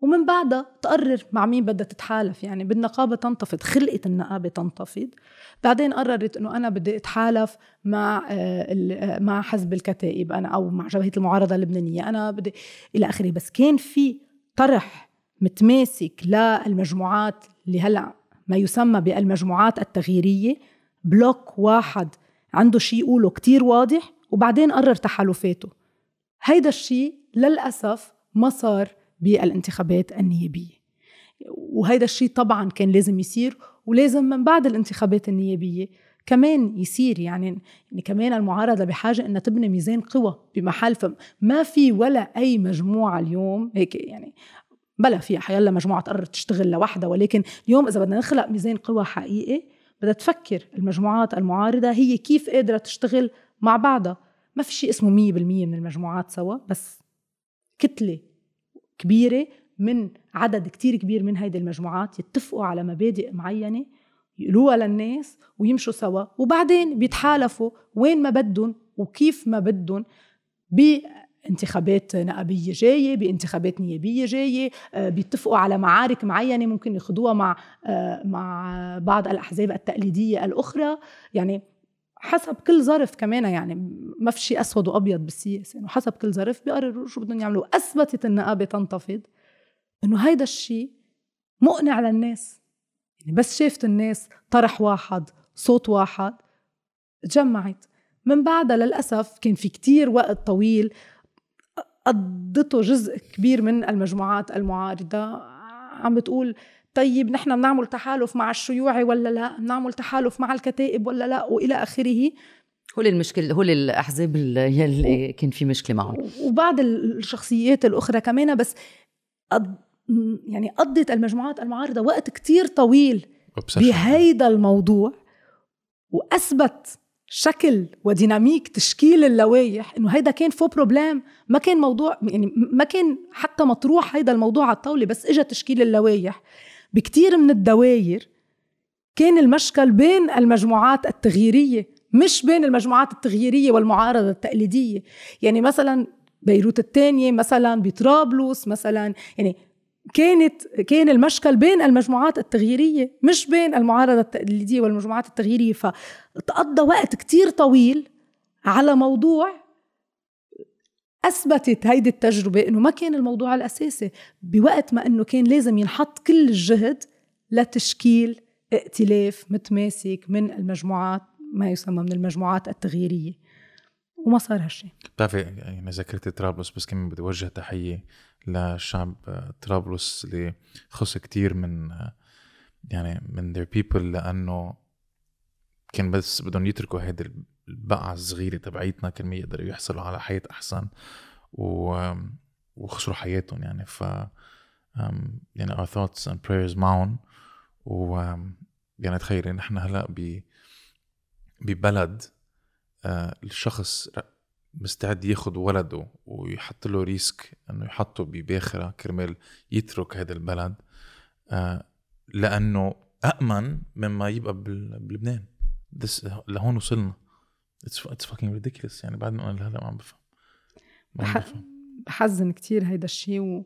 ومن بعدها تقرر مع مين بدها تتحالف. يعني بالنقابة تنتفض، خلقت النقابة تنتفض، بعدين قررت أنه أنا بدي أتحالف مع حزب الكتائب أنا، أو مع جبهة المعارضة اللبنانية أنا بدي، إلى آخره. بس كان في طرح متماسك للمجموعات اللي هلأ ما يسمى بالمجموعات التغييرية، بلوك واحد عنده شيء يقوله كتير واضح، وبعدين قرر تحالفاته. هيدا الشيء للأسف ما صار بالانتخابات النيابية، وهذا الشيء طبعا كان لازم يصير، ولازم من بعد الانتخابات النيابية كمان يصير. يعني كمان المعارضة بحاجة أن تبني ميزان قوى بمحالفهم. ما في ولا أي مجموعة اليوم هيك يعني، بلا فيها حيالله مجموعة تقرر تشتغل لوحدها، ولكن اليوم إذا بدنا نخلق ميزان قوى حقيقي بدها تفكر المجموعات المعارضة هي كيف قادرة تشتغل مع بعضها. ما في شيء اسمه 100% من المجموعات سوا، بس كتلة كبيرة من عدد كتير كبير من هيدي المجموعات يتفقوا على مبادئ معينة يقولوها للناس ويمشوا سوا، وبعدين بيتحالفوا وين ما بدهم وكيف ما بدهم، بانتخابات نقابية جاية، بانتخابات نيابية جاية، بيتفقوا على معارك معينة ممكن يخدوها مع بعض الأحزاب التقليدية الأخرى. يعني حسب كل ظرف كمان، يعني ما في شيء أسود وأبيض بالسياسة، إنه حسب كل ظرف بيقرروا شو بدهم يعملوا. أثبتت النقابة تنتفض إنه هيدا الشيء مقنع للناس، يعني بس شافت الناس طرح واحد صوت واحد تجمعت. من بعدها للأسف كان في كتير وقت طويل قضته جزء كبير من المجموعات المعارضة عم بتقول طيب نحن بنعمل تحالف مع الشيوعي ولا لا، بنعمل تحالف مع الكتائب ولا لا، وإلى آخره. هو الأحزاب اللي كان في مشكلة معهم وبعض الشخصيات الأخرى كمان. بس يعني قضت المجموعات المعارضة وقت كتير طويل بهيدا الموضوع، وأثبت شكل وديناميك تشكيل اللوايح إنه هيدا كان فو بروبلام، ما كان موضوع، يعني ما كان حتى مطروح هيدا الموضوع على الطاولة، بس إجا تشكيل اللوايح. بكتير من الدوائر كان المشكل بين المجموعات التغييرية، مش بين المجموعات التغييرية والمعارضة التقليدية. يعني مثلا بيروت الثانية، مثلا بطرابلس، مثلا يعني كان المشكل بين المجموعات التغييرية مش بين المعارضة التقليدية والمجموعات التغييرية. فتقضى وقت كتير طويل على موضوع أثبتت هيدي التجربة إنه ما كان الموضوع الأساسي، بوقت ما إنه كان لازم ينحط كل الجهد لتشكيل ائتلاف متماسك من المجموعات، ما يسمى من المجموعات التغييرية، وما صار هالشيء. بتعرفي يعني ذكرت طرابلس، بس كمان بدي أوجه تحية لشعب طرابلس اللي خص كتير من يعني من their people، لأنه كان بس بدهم يتركوا هيدا البقعة الصغيرة تبعيتنا كلمة يقدروا يحصلوا على حياة أحسن وخسروا حياتهم. يعني ف يعني our thoughts and prayers معهم. و يعني تخيلين نحن هلأ ببلد الشخص مستعد ياخد ولده ويحط له ريسك انه يحطه بباخرة كرمال يترك هذا البلد، لأنه أأمن مما يبقى بلبنان. لهون وصلنا. It's fucking ridiculous. يعني بعد ما أنا هلا ما عم بفهم. بحزن كتير هيدا الشيء،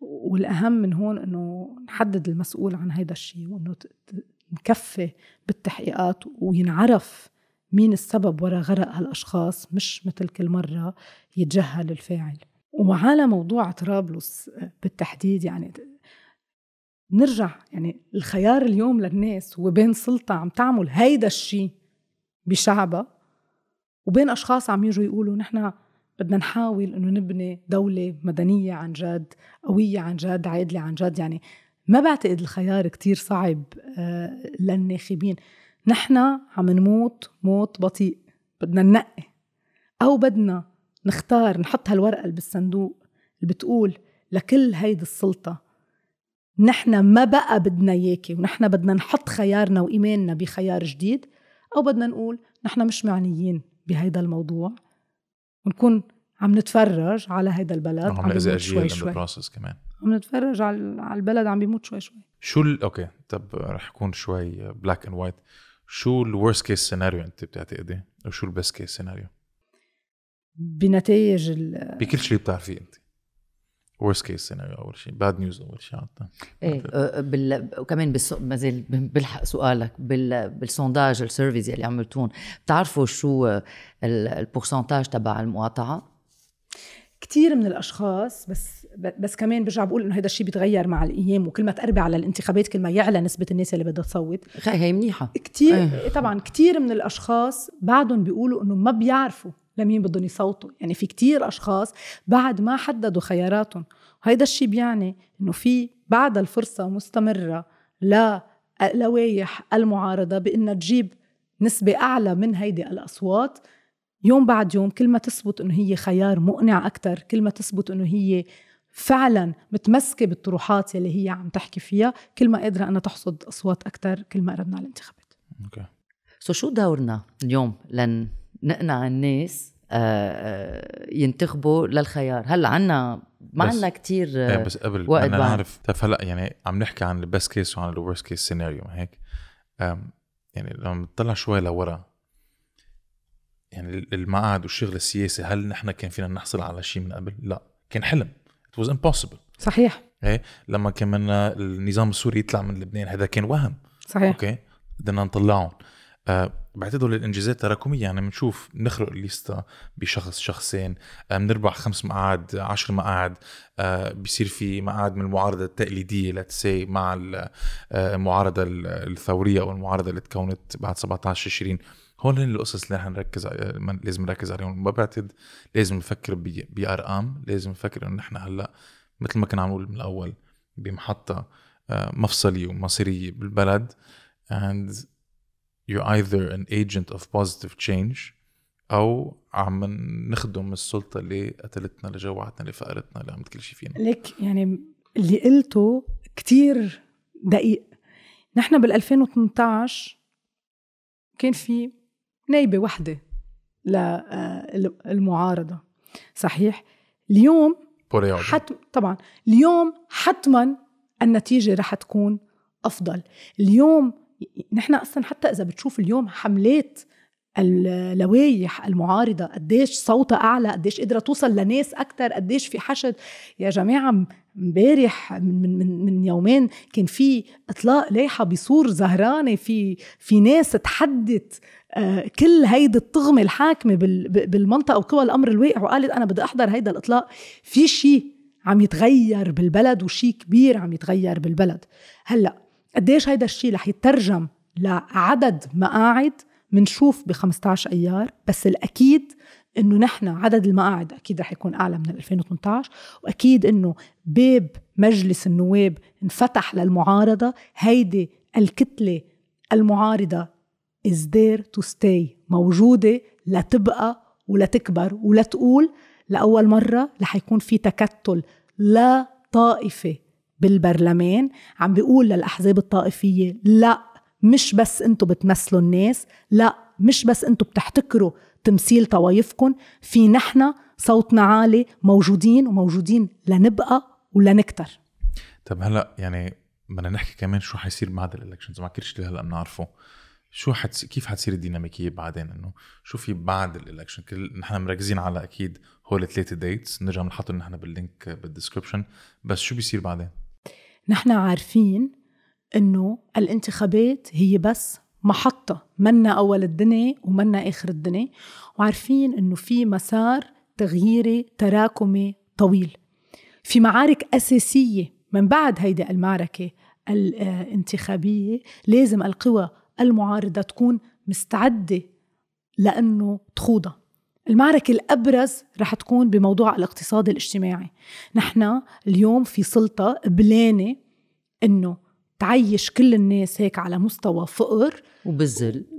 والأهم من هون إنه نحدد المسؤول عن هيدا الشيء، وإنه نكفي بالتحقيقات وينعرف مين السبب وراء غرق هالأشخاص، مش مثل كل مرة يتجهل الفاعل. وعلى موضوع طرابلس بالتحديد، يعني نرجع، يعني الخيار اليوم للناس وبين سلطة عم تعمل هيدا الشيء بشعبها، وبين أشخاص عم يجوا يقولوا نحن بدنا نحاول إنه نبني دولة مدنية عن جد، قوية عن جد، عادلة عن جد. يعني ما بعتقد الخيار كتير صعب للناخبين. نحن عم نموت موت بطيء، بدنا ننقي، أو بدنا نختار نحط هالورقة اللي بالصندوق اللي بتقول لكل هيدي السلطة نحن ما بقى بدنا إياكي، ونحن بدنا نحط خيارنا وإيماننا بخيار جديد، أو بدنا نقول نحن مش معنيين بهيدا الموضوع ونكون عم نتفرج على هيدا البلد عم يموت شوي شوي. كمان عم نتفرج على البلد عم بيموت شوي شوي. شو اوكي طب رح يكون شوي بلاك اند وايت. شو الورست كيس سيناريو انت بتعتقدي وشو البست كيس سيناريو بنتائج بكل شيء بتعرفيه انت؟ worst case سيناريو أول شيء bad news أول شيء عطنا إيه وكمان مازال بلحق سؤالك بالسونداج السيرفيز اللي عملتون بتعرفوا شو البورسنتاج تبع المقاطعة؟ كتير من الأشخاص بس كمان برجع بقول إنه هذا الشيء بيتغير مع الأيام وكل ما تقرب على الانتخابات كل ما يعلى نسبة الناس اللي بدها تصوت. هي منيحة كتير أيه. طبعا كتير من الأشخاص بعدهم بيقولوا إنه ما بيعرفوا لمين بدهم يصوتوا. يعني في كتير أشخاص بعد ما حددوا خياراتهم. هيدا الشيء بيعني إنه في بعد الفرصة مستمرة للوايح المعارضة بإن تجيب نسبة أعلى من هيدي الأصوات يوم بعد يوم. كل ما تثبت إنه هي خيار مقنع أكتر، كل ما تثبت إنه هي فعلا متمسكة بالطروحات اللي هي عم تحكي فيها، كل ما قادرة أنا تحصد أصوات أكتر كل ما قربنا على الانتخابات. أوكي. شو دورنا اليوم لن نقنع الناس ينتخبوا للخيار؟ هلا عنا ما عنا كتير يعني بس قبل وقت أنا نعرف هلا يعني عم نحكي عن البست كيس وعن الورست كيس سيناريو ما هيك. يعني لما نطلع شوي لورا يعني المقعد والشغل السياسي، هل نحن كان فينا نحصل على شيء من قبل؟ لا، كان حلم it was impossible. صحيح. إيه لما كمان النظام السوري يطلع من لبنان هذا كان وهم. صحيح. أوكي بدنا نطلعهم. بعتدوا للإنجازات تراكمية، يعني منشوف نخرق الليستة بشخص شخصين، منربح 5 مقاعد 10 مقاعد، بيصير في مقاعد من المعارضة التقليدية لتسي مع المعارضة الثورية أو المعارضة اللي تكونت بعد 17 20. هون هن القصص اللي احنا لازم نركز عليهم. ما بعتد لازم نفكر بأرقام، لازم نفكر إن احنا هلأ مثل ما كنا عم نقول من الأول بمحطة مفصلية ومصيرية بالبلد. and you're either an agent of positive change أو عم نخدم السلطة اللي قتلتنا، اللي جوعتنا، اللي فقرتنا، اللي عملت كل شيء فينا. لك يعني اللي قلته كتير دقيق. نحن بال2018 كان في نائبة واحدة للمعارضة، صحيح؟ اليوم طبعا اليوم حتما النتيجة رح تكون أفضل. اليوم نحن أصلاً حتى إذا بتشوف اليوم حملات اللوايح المعارضة قديش صوتها أعلى، قديش قدرة توصل لناس أكتر، قديش في حشد. يا جماعة مبارح من يومين كان في إطلاق لايحة بصور زهرانة في ناس تحدت كل هيدا الطغمة الحاكمة بالمنطقة وقوى الأمر الواقع وقالت أنا بدي أحضر هيدا الإطلاق. في شيء عم يتغير بالبلد وشيء كبير عم يتغير بالبلد. هلأ قديش هيدا الشيء رح يترجم لعدد مقاعد منشوف ب15 أيار، بس الأكيد إنه نحن عدد المقاعد أكيد رح يكون أعلى من 2018، وأكيد إنه باب مجلس النواب انفتح للمعارضة. هيدي الكتلة المعارضة is there to stay، موجودة لتبقى ولتكبر ولتقول. لأول مرة رح يكون في تكتل لا طائفة بالبرلمان عم بيقول للأحزاب الطائفية لا، مش بس انتوا بتمثلوا الناس، لا مش بس انتوا بتحتكروا تمثيل طوايفكم، في نحنا صوتنا عالي، موجودين وموجودين لنبقى ولنكتر. طب هلأ يعني بدنا نحكي كمان شو حيصير بعد الإلكشنز، ما كلش اللي هلأ بنعرفه شو كيف حتصير الديناميكية بعدين، انه شو في بعد الإلكشن. نحن مركزين على أكيد هول 3 ديتس نرجع نحطهم نحن باللينك بالديسكريبشن، بس شو بيصير بعدين؟ نحن عارفين إنه الانتخابات هي بس محطة، منا أول الدنيا ومنا آخر الدنيا، وعارفين إنه في مسار تغييري تراكمي طويل، في معارك أساسية. من بعد هيدا المعركة الانتخابية لازم القوى المعارضة تكون مستعدة لأنه تخوضها. المعركة الأبرز رح تكون بموضوع الاقتصاد الاجتماعي. نحن اليوم في سلطة قبلانة إنه تعيش كل الناس هيك على مستوى فقر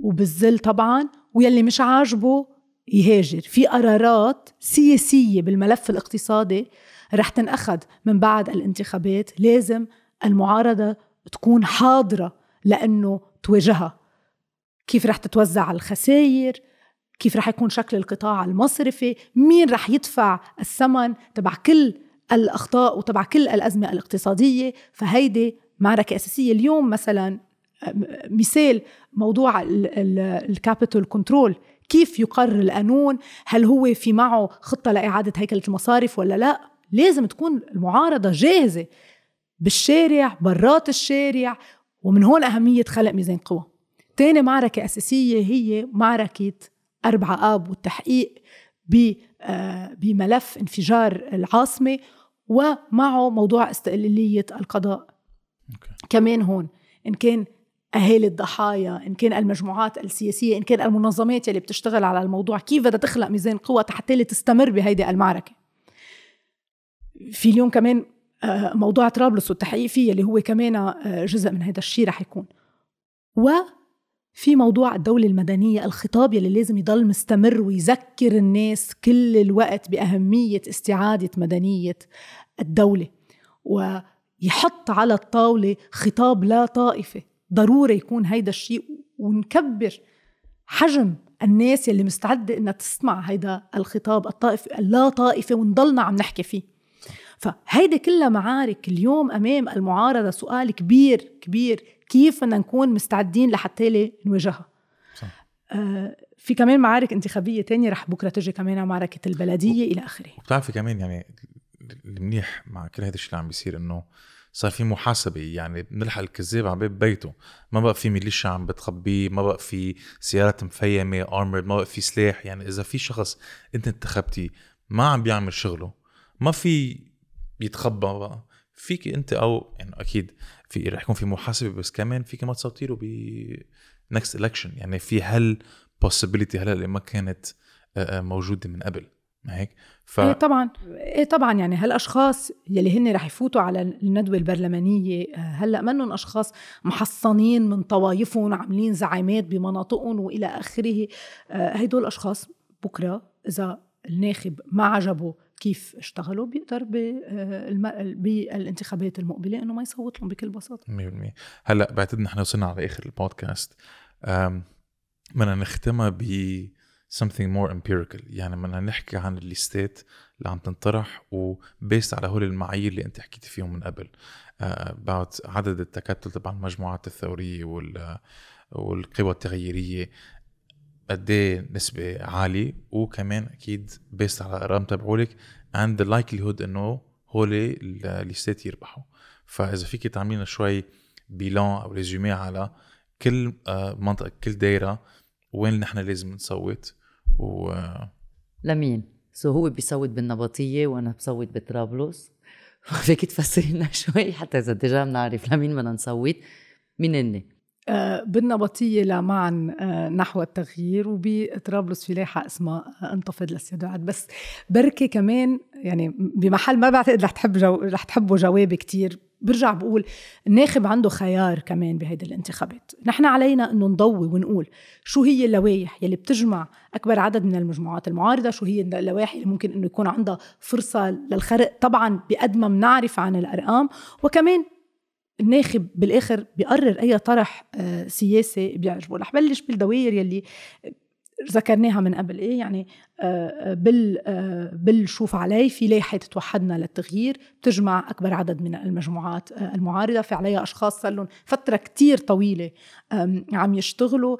وبالذل طبعاً، ويلي مش عاجبه يهاجر. في قرارات سياسية بالملف الاقتصادي رح تنأخذ من بعد الانتخابات، لازم المعارضة تكون حاضرة لأنه تواجهها. كيف رح تتوزع الخسائر، كيف رح يكون شكل القطاع المصرفي، مين رح يدفع الثمن تبع كل الأخطاء وتبع كل الأزمة الاقتصادية. فهيدي معركة أساسية. اليوم مثلا مثال موضوع الكابيتال كنترول، كيف يقرر القانون، هل هو في معه خطة لإعادة هيكلة المصارف ولا لا؟ لازم تكون المعارضة جاهزة بالشارع، برات الشارع، ومن هون أهمية خلق ميزان قوى. تاني معركة أساسية هي معركة 4 آب والتحقيق بملف انفجار العاصمة ومعه موضوع استقلالية القضاء. كمان هون إن كان أهالي الضحايا، إن كان المجموعات السياسية، إن كان المنظمات اللي بتشتغل على الموضوع، كيف بدها تخلق ميزان قوة حتى اللي تستمر بهيدي المعركة. في اليوم كمان موضوع طرابلس والتحقيق فيه اللي هو كمان جزء من هذا الشيء رح يكون. وفي موضوع الدولة المدنية، الخطاب اللي لازم يضل مستمر ويذكر الناس كل الوقت بأهمية استعادة مدنية الدولة، ويحط على الطاولة خطاب لا طائفة. ضروري يكون هيدا الشيء، ونكبر حجم الناس اللي مستعدة إنها تسمع هيدا الخطاب الطائفي اللا طائفة، ونضلنا عم نحكي فيه. فهيدا كلها معارك اليوم أمام المعارضة. سؤال كبير كبير، كيف بدنا نكون مستعدين لحتى نواجهها. في كمان معارك انتخابية تانية رح بكرة تجي، كمان معركة البلدية إلى آخره. بتعرفي كمان يعني المنيح مع كل هذا الشيء اللي عم بيصير إنه صار في محاسبة، يعني بنلحق الكذاب على باب بيته. ما بقى في ميليشيا عم بتخبيه، ما بقى في سيارات مفيمة أرمرد، ما بقى في سلاح. يعني إذا في شخص أنت انتخبتي ما عم بيعمل شغله، ما في بيتخبى بقى فيك انت، او يعني اكيد في رح يكون في محاسبه، بس كمان فيك ما تصوتيله ب next election. يعني في هل possibility هلا اللي ما كانت موجوده من قبل، ما هيك؟ طبعا يعني هالاشخاص يلي هن رح يفوتوا على الندوه البرلمانيه هلا منهم اشخاص محصنين من طوايفهم عاملين زعامات بمناطقهم والى اخره. هدول الاشخاص بكره اذا الناخب ما عجبه كيف اشتغلوا بيقدر بالانتخابات المقبلة إنه ما يصوت لهم بكل بساطة. 100%. هلأ بعتدنا إحنا وصلنا على آخر البودكاست، بدنا نختمها ب something more empirical. يعني بدنا نحكي عن الليستات اللي عم تنطرح وبيست على هول المعايير اللي أنت حكيت فيهم من قبل، about عدد التكتل تبع المجموعات الثورية والقوى التغييرية قديه نسبة عالي، وكمان أكيد بيست على الأرقام تبعولك and the likelihood إنه هولي الليستات يربحوا. فإذا فيك تعملنا شوي بيلان أو ريزومي على كل منطقة، كل دائرة، وين نحن لازم نصوت لمين. هو بيصوت بالنبطية وأنا بصوت بطرابلس، فيك تفسرينا شوي حتى إذا تجاه نعرف لمين بدنا نصوت من إني. بالنبطية لمعن نحو التغيير، وبطرابلس في لايحة اسمها انتفض للسيادات. بس بركة كمان يعني بمحل ما بعتقد رح تحبوا جوابي كتير، برجع بقول الناخب عنده خيار كمان بهيدي الانتخابات. نحن علينا انه نضوي ونقول شو هي اللوائح يلي بتجمع اكبر عدد من المجموعات المعارضه، شو هي اللوائح اللي ممكن انه يكون عندها فرصه للخرق، طبعا بقد ما بنعرف عن الارقام. وكمان الناخب بالآخر بيقرر أي طرح سياسي بيعجبه. رح بلش بالدوائر يلي ذكرناها من قبل، إيه يعني بالشوف علي في لايحة توحدنا للتغيير بتجمع أكبر عدد من المجموعات المعارضة، في عليها أشخاص صار لهم فترة كتير طويلة عم يشتغلوا،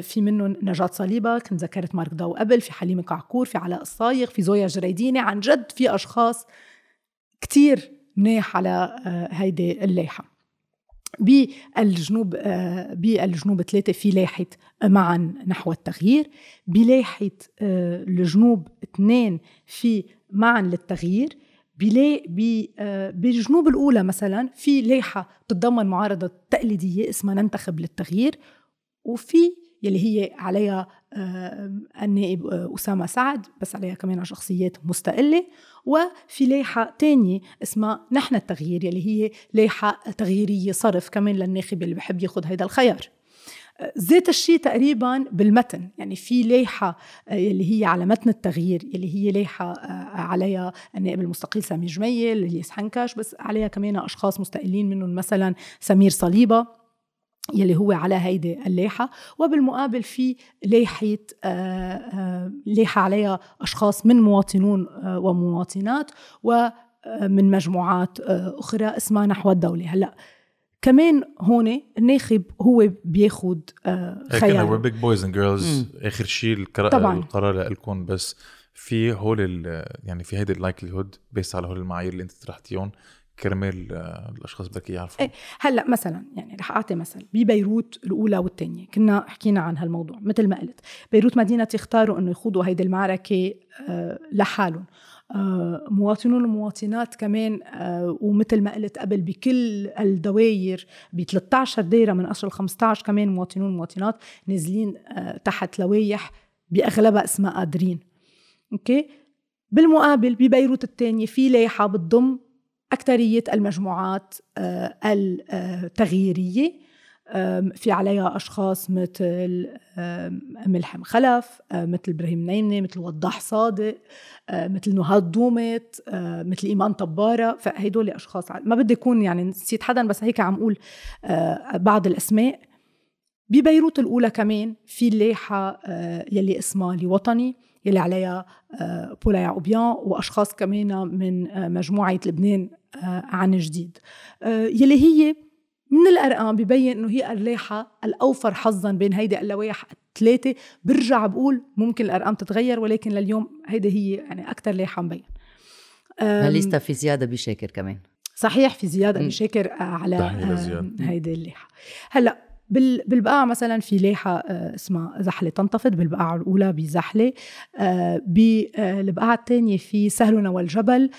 في منهم نجاة صليبة، كنت ذكرت مارك داو قبل، في حليمة كعكور، في علاء الصايغ، في زويا جريديني. عن جد في أشخاص كتير منيح على هيدي اللايحة. بالجنوب 3 في لايحة معا نحو التغيير، بلايحة الجنوب 2 في معا للتغيير، بالجنوب الأولى مثلا في لايحة بتتضمن معارضة تقليدية اسمها ننتخب للتغيير، وفي يلي هي عليها النائب أسامة سعد بس عليها كمان شخصيات مستقلة، وفي لايحة تانية اسمها نحن التغيير يلي هي لايحة تغييرية صرف كمان للناخب اللي بحب ياخد هيدا الخيار. ذات الشيء تقريبا بالمتن، يعني في لايحة اللي هي على متن التغيير اللي هي لايحة عليها النائب المستقيل سامي جميل، الياس حنكاش، بس عليها كمان أشخاص مستقلين منهم مثلا سمير صليبة، يلي هو على هيدي اللايحة، وبالمقابل في لايحة عليها أشخاص من مواطنون ومواطنات ومن مجموعات أخرى اسمها نحو الدولة. هلأ كمان هون الناخب هو بياخد خيار بيج بويز اند جيرلز آخر شيء القرار لألكون، بس في هول يعني في هيدي اللايكليهود بيس على هول المعايير اللي انت طرحتيهم كرمال الاشخاص بدك يعرفوا. هلا مثلا يعني رح اعطي مثل ببيروت الاولى والثانيه كنا حكينا عن هالموضوع، مثل ما قلت بيروت مدينه اختاروا انه يخوضوا هيدي المعركه لحالهم، مواطنون ومواطنات كمان، ومثل ما قلت قبل بكل الدوائر ب 13 دايره من قصر ال15 كمان مواطنون ومواطنات نازلين تحت لوائح باغلبها اسمها قادرين. اوكي، بالمقابل ببيروت الثانيه في لائحه بتضم أكترية المجموعات التغييرية، في عليها أشخاص مثل ملحم خلف، مثل إبراهيم نايمنة، مثل وضاح صادق، مثل نهاد دومت، مثل إيمان طبارة. فهيدول أشخاص ما بدي يكون يعني نسيت حدا، بس هيك عم أقول بعض الأسماء. ببيروت الأولى كمان في اللايحة يلي اسمها لوطني يلي عليها بولا يعقوبيان وأشخاص كمان من مجموعة لبنان عن جديد، يلي هي من الأرقام ببين إنه هي اللايحة الأوفر حظاً بين هيدي اللوائح الثلاثة. برجع بقول ممكن الأرقام تتغير، ولكن لليوم هيدي هي يعني أكتر لايحة مبين. لسه في زيادة بشاكر كمان، صحيح في زيادة بشاكر على هيدي اللايحة. هلأ بالبقاع مثلا في لائحة اسمها زحلة تنتفض بالبقاع الأولى بزحلة، بالبقاع الثانية في سهلنا والجبل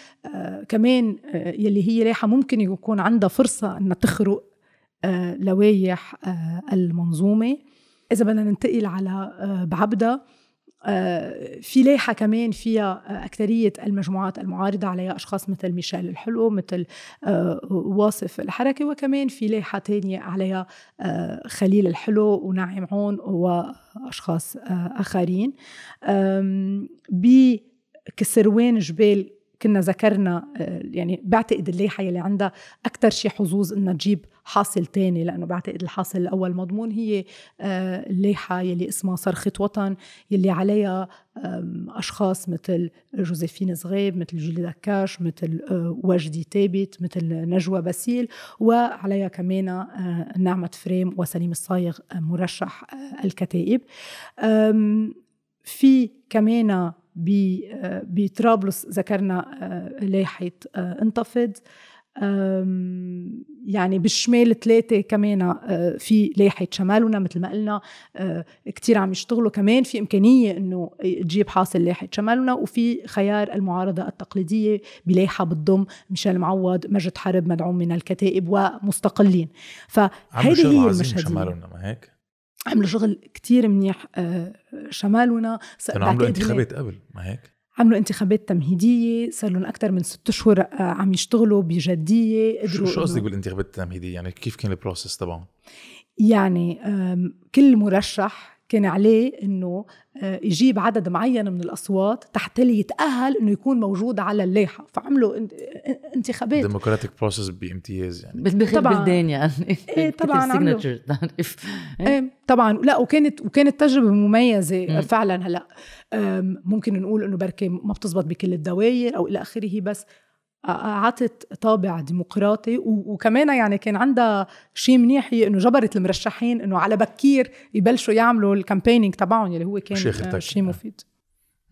كمان، يلي هي لائحة ممكن يكون عندها فرصة أن تخرق لوائح المنظومة. إذا بدنا ننتقل على بعبدة، في لائحة كمان فيها أكترية المجموعات المعارضة عليها أشخاص مثل ميشيل الحلو، مثل واصف الحركة، وكمان في لائحة تانية عليها خليل الحلو ونعيم عون وأشخاص آخرين. بكسروان جبال كنا ذكرنا يعني بعتقد اللائحة اللي عندها أكتر شيء حظوظ إنها تجيب حاصل تاني، لأنه بعتقد الحاصل الأول مضمون، هي اللائحة يلي اسمها صرخة وطن يلي عليها أشخاص مثل جوزيفين صغيب، مثل جيلي دكاش، مثل وجدي تابت، مثل نجوى باسيل، وعليها كمان نعمة فريم وسليم الصايغ مرشح الكتائب. في كمان بطرابلس ذكرنا لائحة انتفض، يعني بالشمال 3 كمان في لائحة شمالنا مثل ما قلنا كتير عم يشتغلوا كمان، في إمكانية إنه تجيب حاصل لائحة شمالنا. وفي خيار المعارضة التقليدية بلائحة بتضم ميشيل معوض، مجد حرب مدعوم من الكتائب ومستقلين. فهذه هي المشهدية، عملوا شغل كتير منيح شمالنا. عملوا انتخابات قبل ما هيك، عملوا انتخابات تمهيدية، صار لهم أكتر من 6 أشهر عم يشتغلوا بجدية. شو قصدك بالانتخابات التمهيدية؟ يعني كيف كان البروسيس تبعهم؟ يعني كل مرشح كان عليه إنه يجيب عدد معين من الأصوات تحت اللي يتأهل إنه يكون موجود على اللائحة، فعملوا انتخابات ديمقراطيك بروسيس بامتياز يعني بالبلدان يعني. طبعاً عملوا طبعاً لا، وكانت تجربة مميزة فعلاً. هلا ممكن نقول إنه بركي ما بتزبط بكل الدوائر أو إلى آخره، بس عطت طابع ديمقراطي. وكمان يعني كان عندها شيء منيح انه جبرت المرشحين انه على بكير يبلشوا يعملوا الكامبينينج تبعهم اللي هو كان شيء مفيد.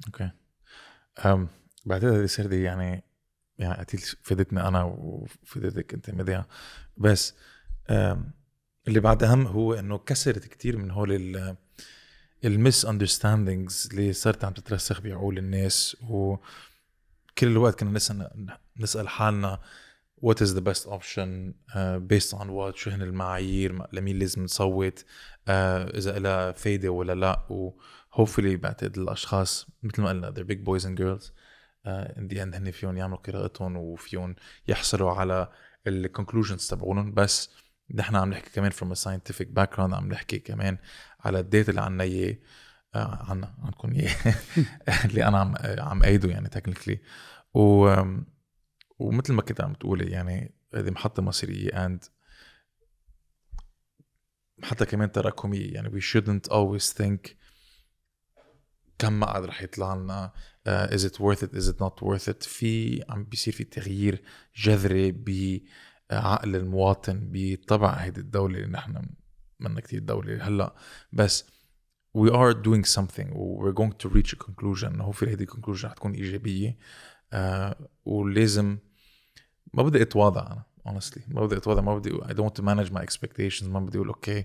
اوكي، بعدها هذه السردة يعني قتيل فدتنا انا وفدتك انت مديعة، بس اللي بعد اهم هو انه كسرت كتير من هول المس اندرستاندينجز اللي صارت عم تترسخ بعقول الناس، و كل الوقت كنا لسه نسأل حالنا what is the best option based on what، شو هن المعايير، لمين لازم نصوت، إذا إلها فايدة ولا لا. وhopefully بعتقد الأشخاص مثل ما قلنا they're big boys and girls in the end هن فيهم يعملوا قراءتهم وفيهم يحصلوا على ال conclusions تبعونهم. بس نحن عم نحكي كمان from a scientific background، عم نحكي كمان على الداتا اللي عنا إياه عنكم اللي أنا عم أيده يعني technically. ومثل ما كنت عم تقولي يعني هذه محطة مصيرية and حتى كمان تراكمية. يعني we shouldn't always think كم مقعد رح يطلع لنا, is it worth it, is it not worth it. في عم بيصير في تغيير جذري بعقل المواطن بطبع هيدي الدولة اللي نحن منا كتير دولة هلأ, بس we are doing something, we're going to reach a conclusion. هو في هيدي conclusion رح تكون إيجابية, ولازم ما بدي اتواضع أنا honestly, ما بدي اتواضع, ما بدي, I don't want to manage my expectations, ما بدي أقول okay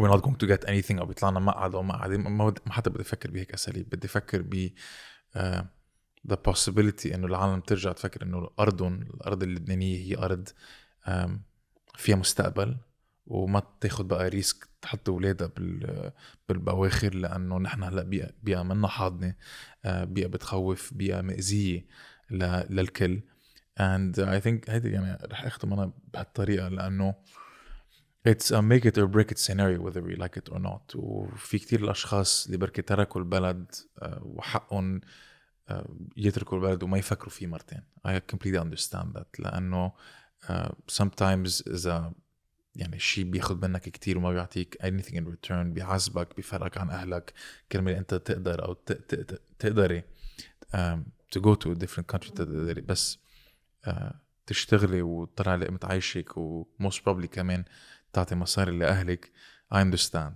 we're not going to get anything أو بيطلعنا مقعد أو مقعدين. ما حتى بدي أفكر بهيك أساليب, بدي أفكر ب the possibility إنه العالم ترجع تفكر إنه أرضهم, الأرض اللبنانية هي أرض فيها مستقبل, وما تاخد بقى ريسك تحط ولادها بالبواخر, لأنه نحن هلأ بيئة منا حاضنة, بيئة بتخوف, بيئة مأزية للكل. and I think هيدا يعني رح أختم أنا بهالطريقة, لأنه it's a make it or break it scenario whether we like it or not. وفي كتير الأشخاص اللي بركي تركوا البلد وحقهم يتركوا البلد وما يفكروا فيه مرتين. I completely understand that, لأنه sometimes إذا يعني شيء بياخد منك كتير وما بيعطيك anything in return, بيعزبك, بيفرقك عن أهلك, كرمال أنت تقدر أو تقدري to go to a different country, تقدري بس تشتغلي وتطلع لقمة عيشك, و most probably كمان تعطي مصاري لأهلك. I understand.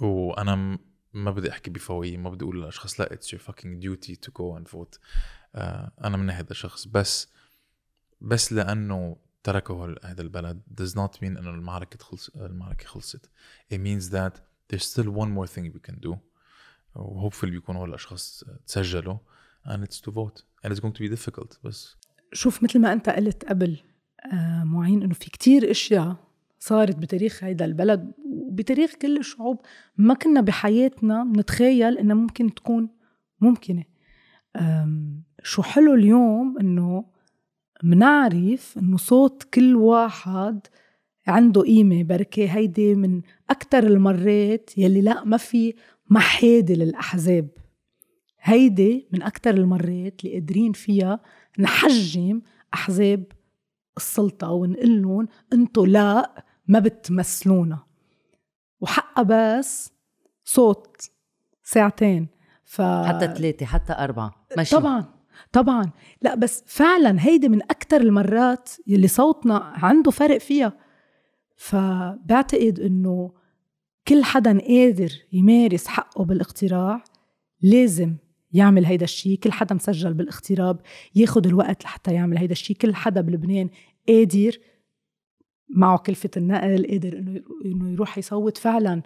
وأنا ما بدي أحكي بفوقي, ما بدي أقول للأشخاص لا it's your fucking duty to go and vote. أنا من هذا الشخص, بس لأنه تركوا هذا البلد does not mean أن المعركة خلصت. It means that there's still one more thing we can do. Hopefully بيكونوا الأشخاص تسجلوا and it's to vote and it's going to be difficult. بس شوف مثل ما أنت قلت قبل معين أنه في كتير إشياء صارت بتاريخ هيدا البلد وبتاريخ كل الشعوب ما كنا بحياتنا نتخيل أنها ممكن تكون ممكنة. شو حلو اليوم أنه منعرف أنه صوت كل واحد عنده قيمة. بركة هيدي من أكتر المرات يلي لا ما في محادة للأحزاب, هيدي من أكتر المرات اللي قادرين فيها نحجم أحزاب السلطة ونقلهم أنتوا لا ما بتمثلونا, وحقا بس صوت ساعتين حتى 3 حتى 4 ماشي. طبعا لا, بس فعلا هيدي من أكتر المرات اللي صوتنا عنده فرق فيها. فبعتقد أنه كل حدا قادر يمارس حقه بالاقتراع لازم يعمل هيدا الشيء. كل حدا مسجل بالاغتراب ياخد الوقت لحتى يعمل هيدا الشيء. كل حدا بلبنان قادر معه كلفة النقل, قادر انه يروح يصوت, فعلا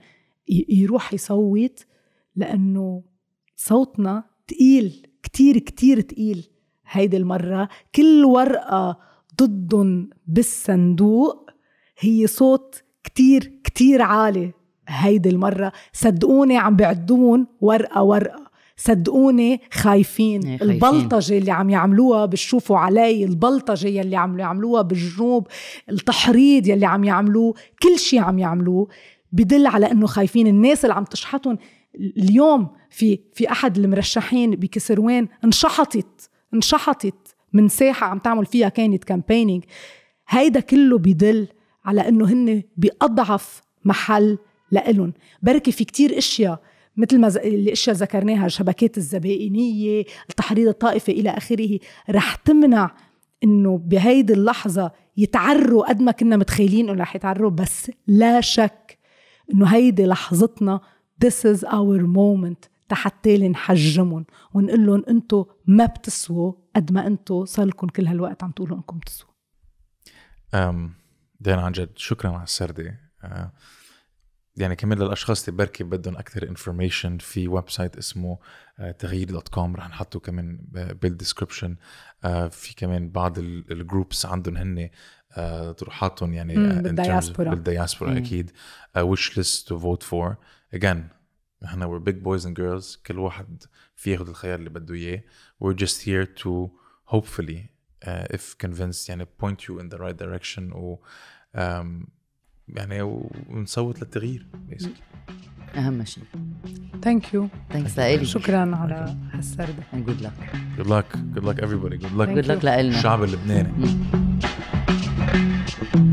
يروح يصوت, لانه صوتنا تقيل كتير كتير تقيل هيدي المرة. كل ورقة ضدن بالصندوق هي صوت كتير كتير عالي هيدي المرة. صدقوني عم بعدون ورقة ورقة, صدقوني خايفين. البلطجة اللي عم يعملوها بشوفوا علي, البلطجة اللي عم يعملوها بالجنوب, التحريض اللي عم يعملوه, كل شيء عم يعملوه بدل على انه خايفين. الناس اللي عم تشحطهم اليوم, في احد المرشحين بكسروان انشحطت من ساحة عم تعمل فيها كانت كامبينينج. هيدا كله بدل على انه هن بأضعف محل لإلن. بركي في كتير اشياء مثل ما الاشياء ذكرناها, شبكات الزبائنية, التحريض الطائفي إلى آخره, رح تمنع إنه بهيدي اللحظة يتعروا قد ما كنا متخيلين إنه رح يتعروا. بس لا شك إنه هيدي لحظتنا, this is our moment, حتى نحجمهم ونقول لهم أنتوا ما بتسوا قد ما أنتوا صارلكم كل هالوقت عم تقولوا أنكم تسوا. دينا عن جد شكرا على السردي. يعني كمان للأشخاص اللي بركي بدهم أكثر information, في ويب سايت اسمه تغيير.com رح نحطه كمان بالديسكريبشن. في كمان بعض الجروبس عندهم هن طروحاتهم يعني بالدياسبورا أكيد. wish list to vote for again. احنا we're big boys and girls, كل واحد في ياخد الخيار اللي بده إياه. we're just here to hopefully if convinced يعني point you in the right direction, و يعني ونصوت للتغيير أهم شيء. Thank you. Thanks لإلك. شكرًا على هالسردة. And good luck. Good luck. Good luck everybody. Good luck. Good luck لإلنا. الشعب اللبناني.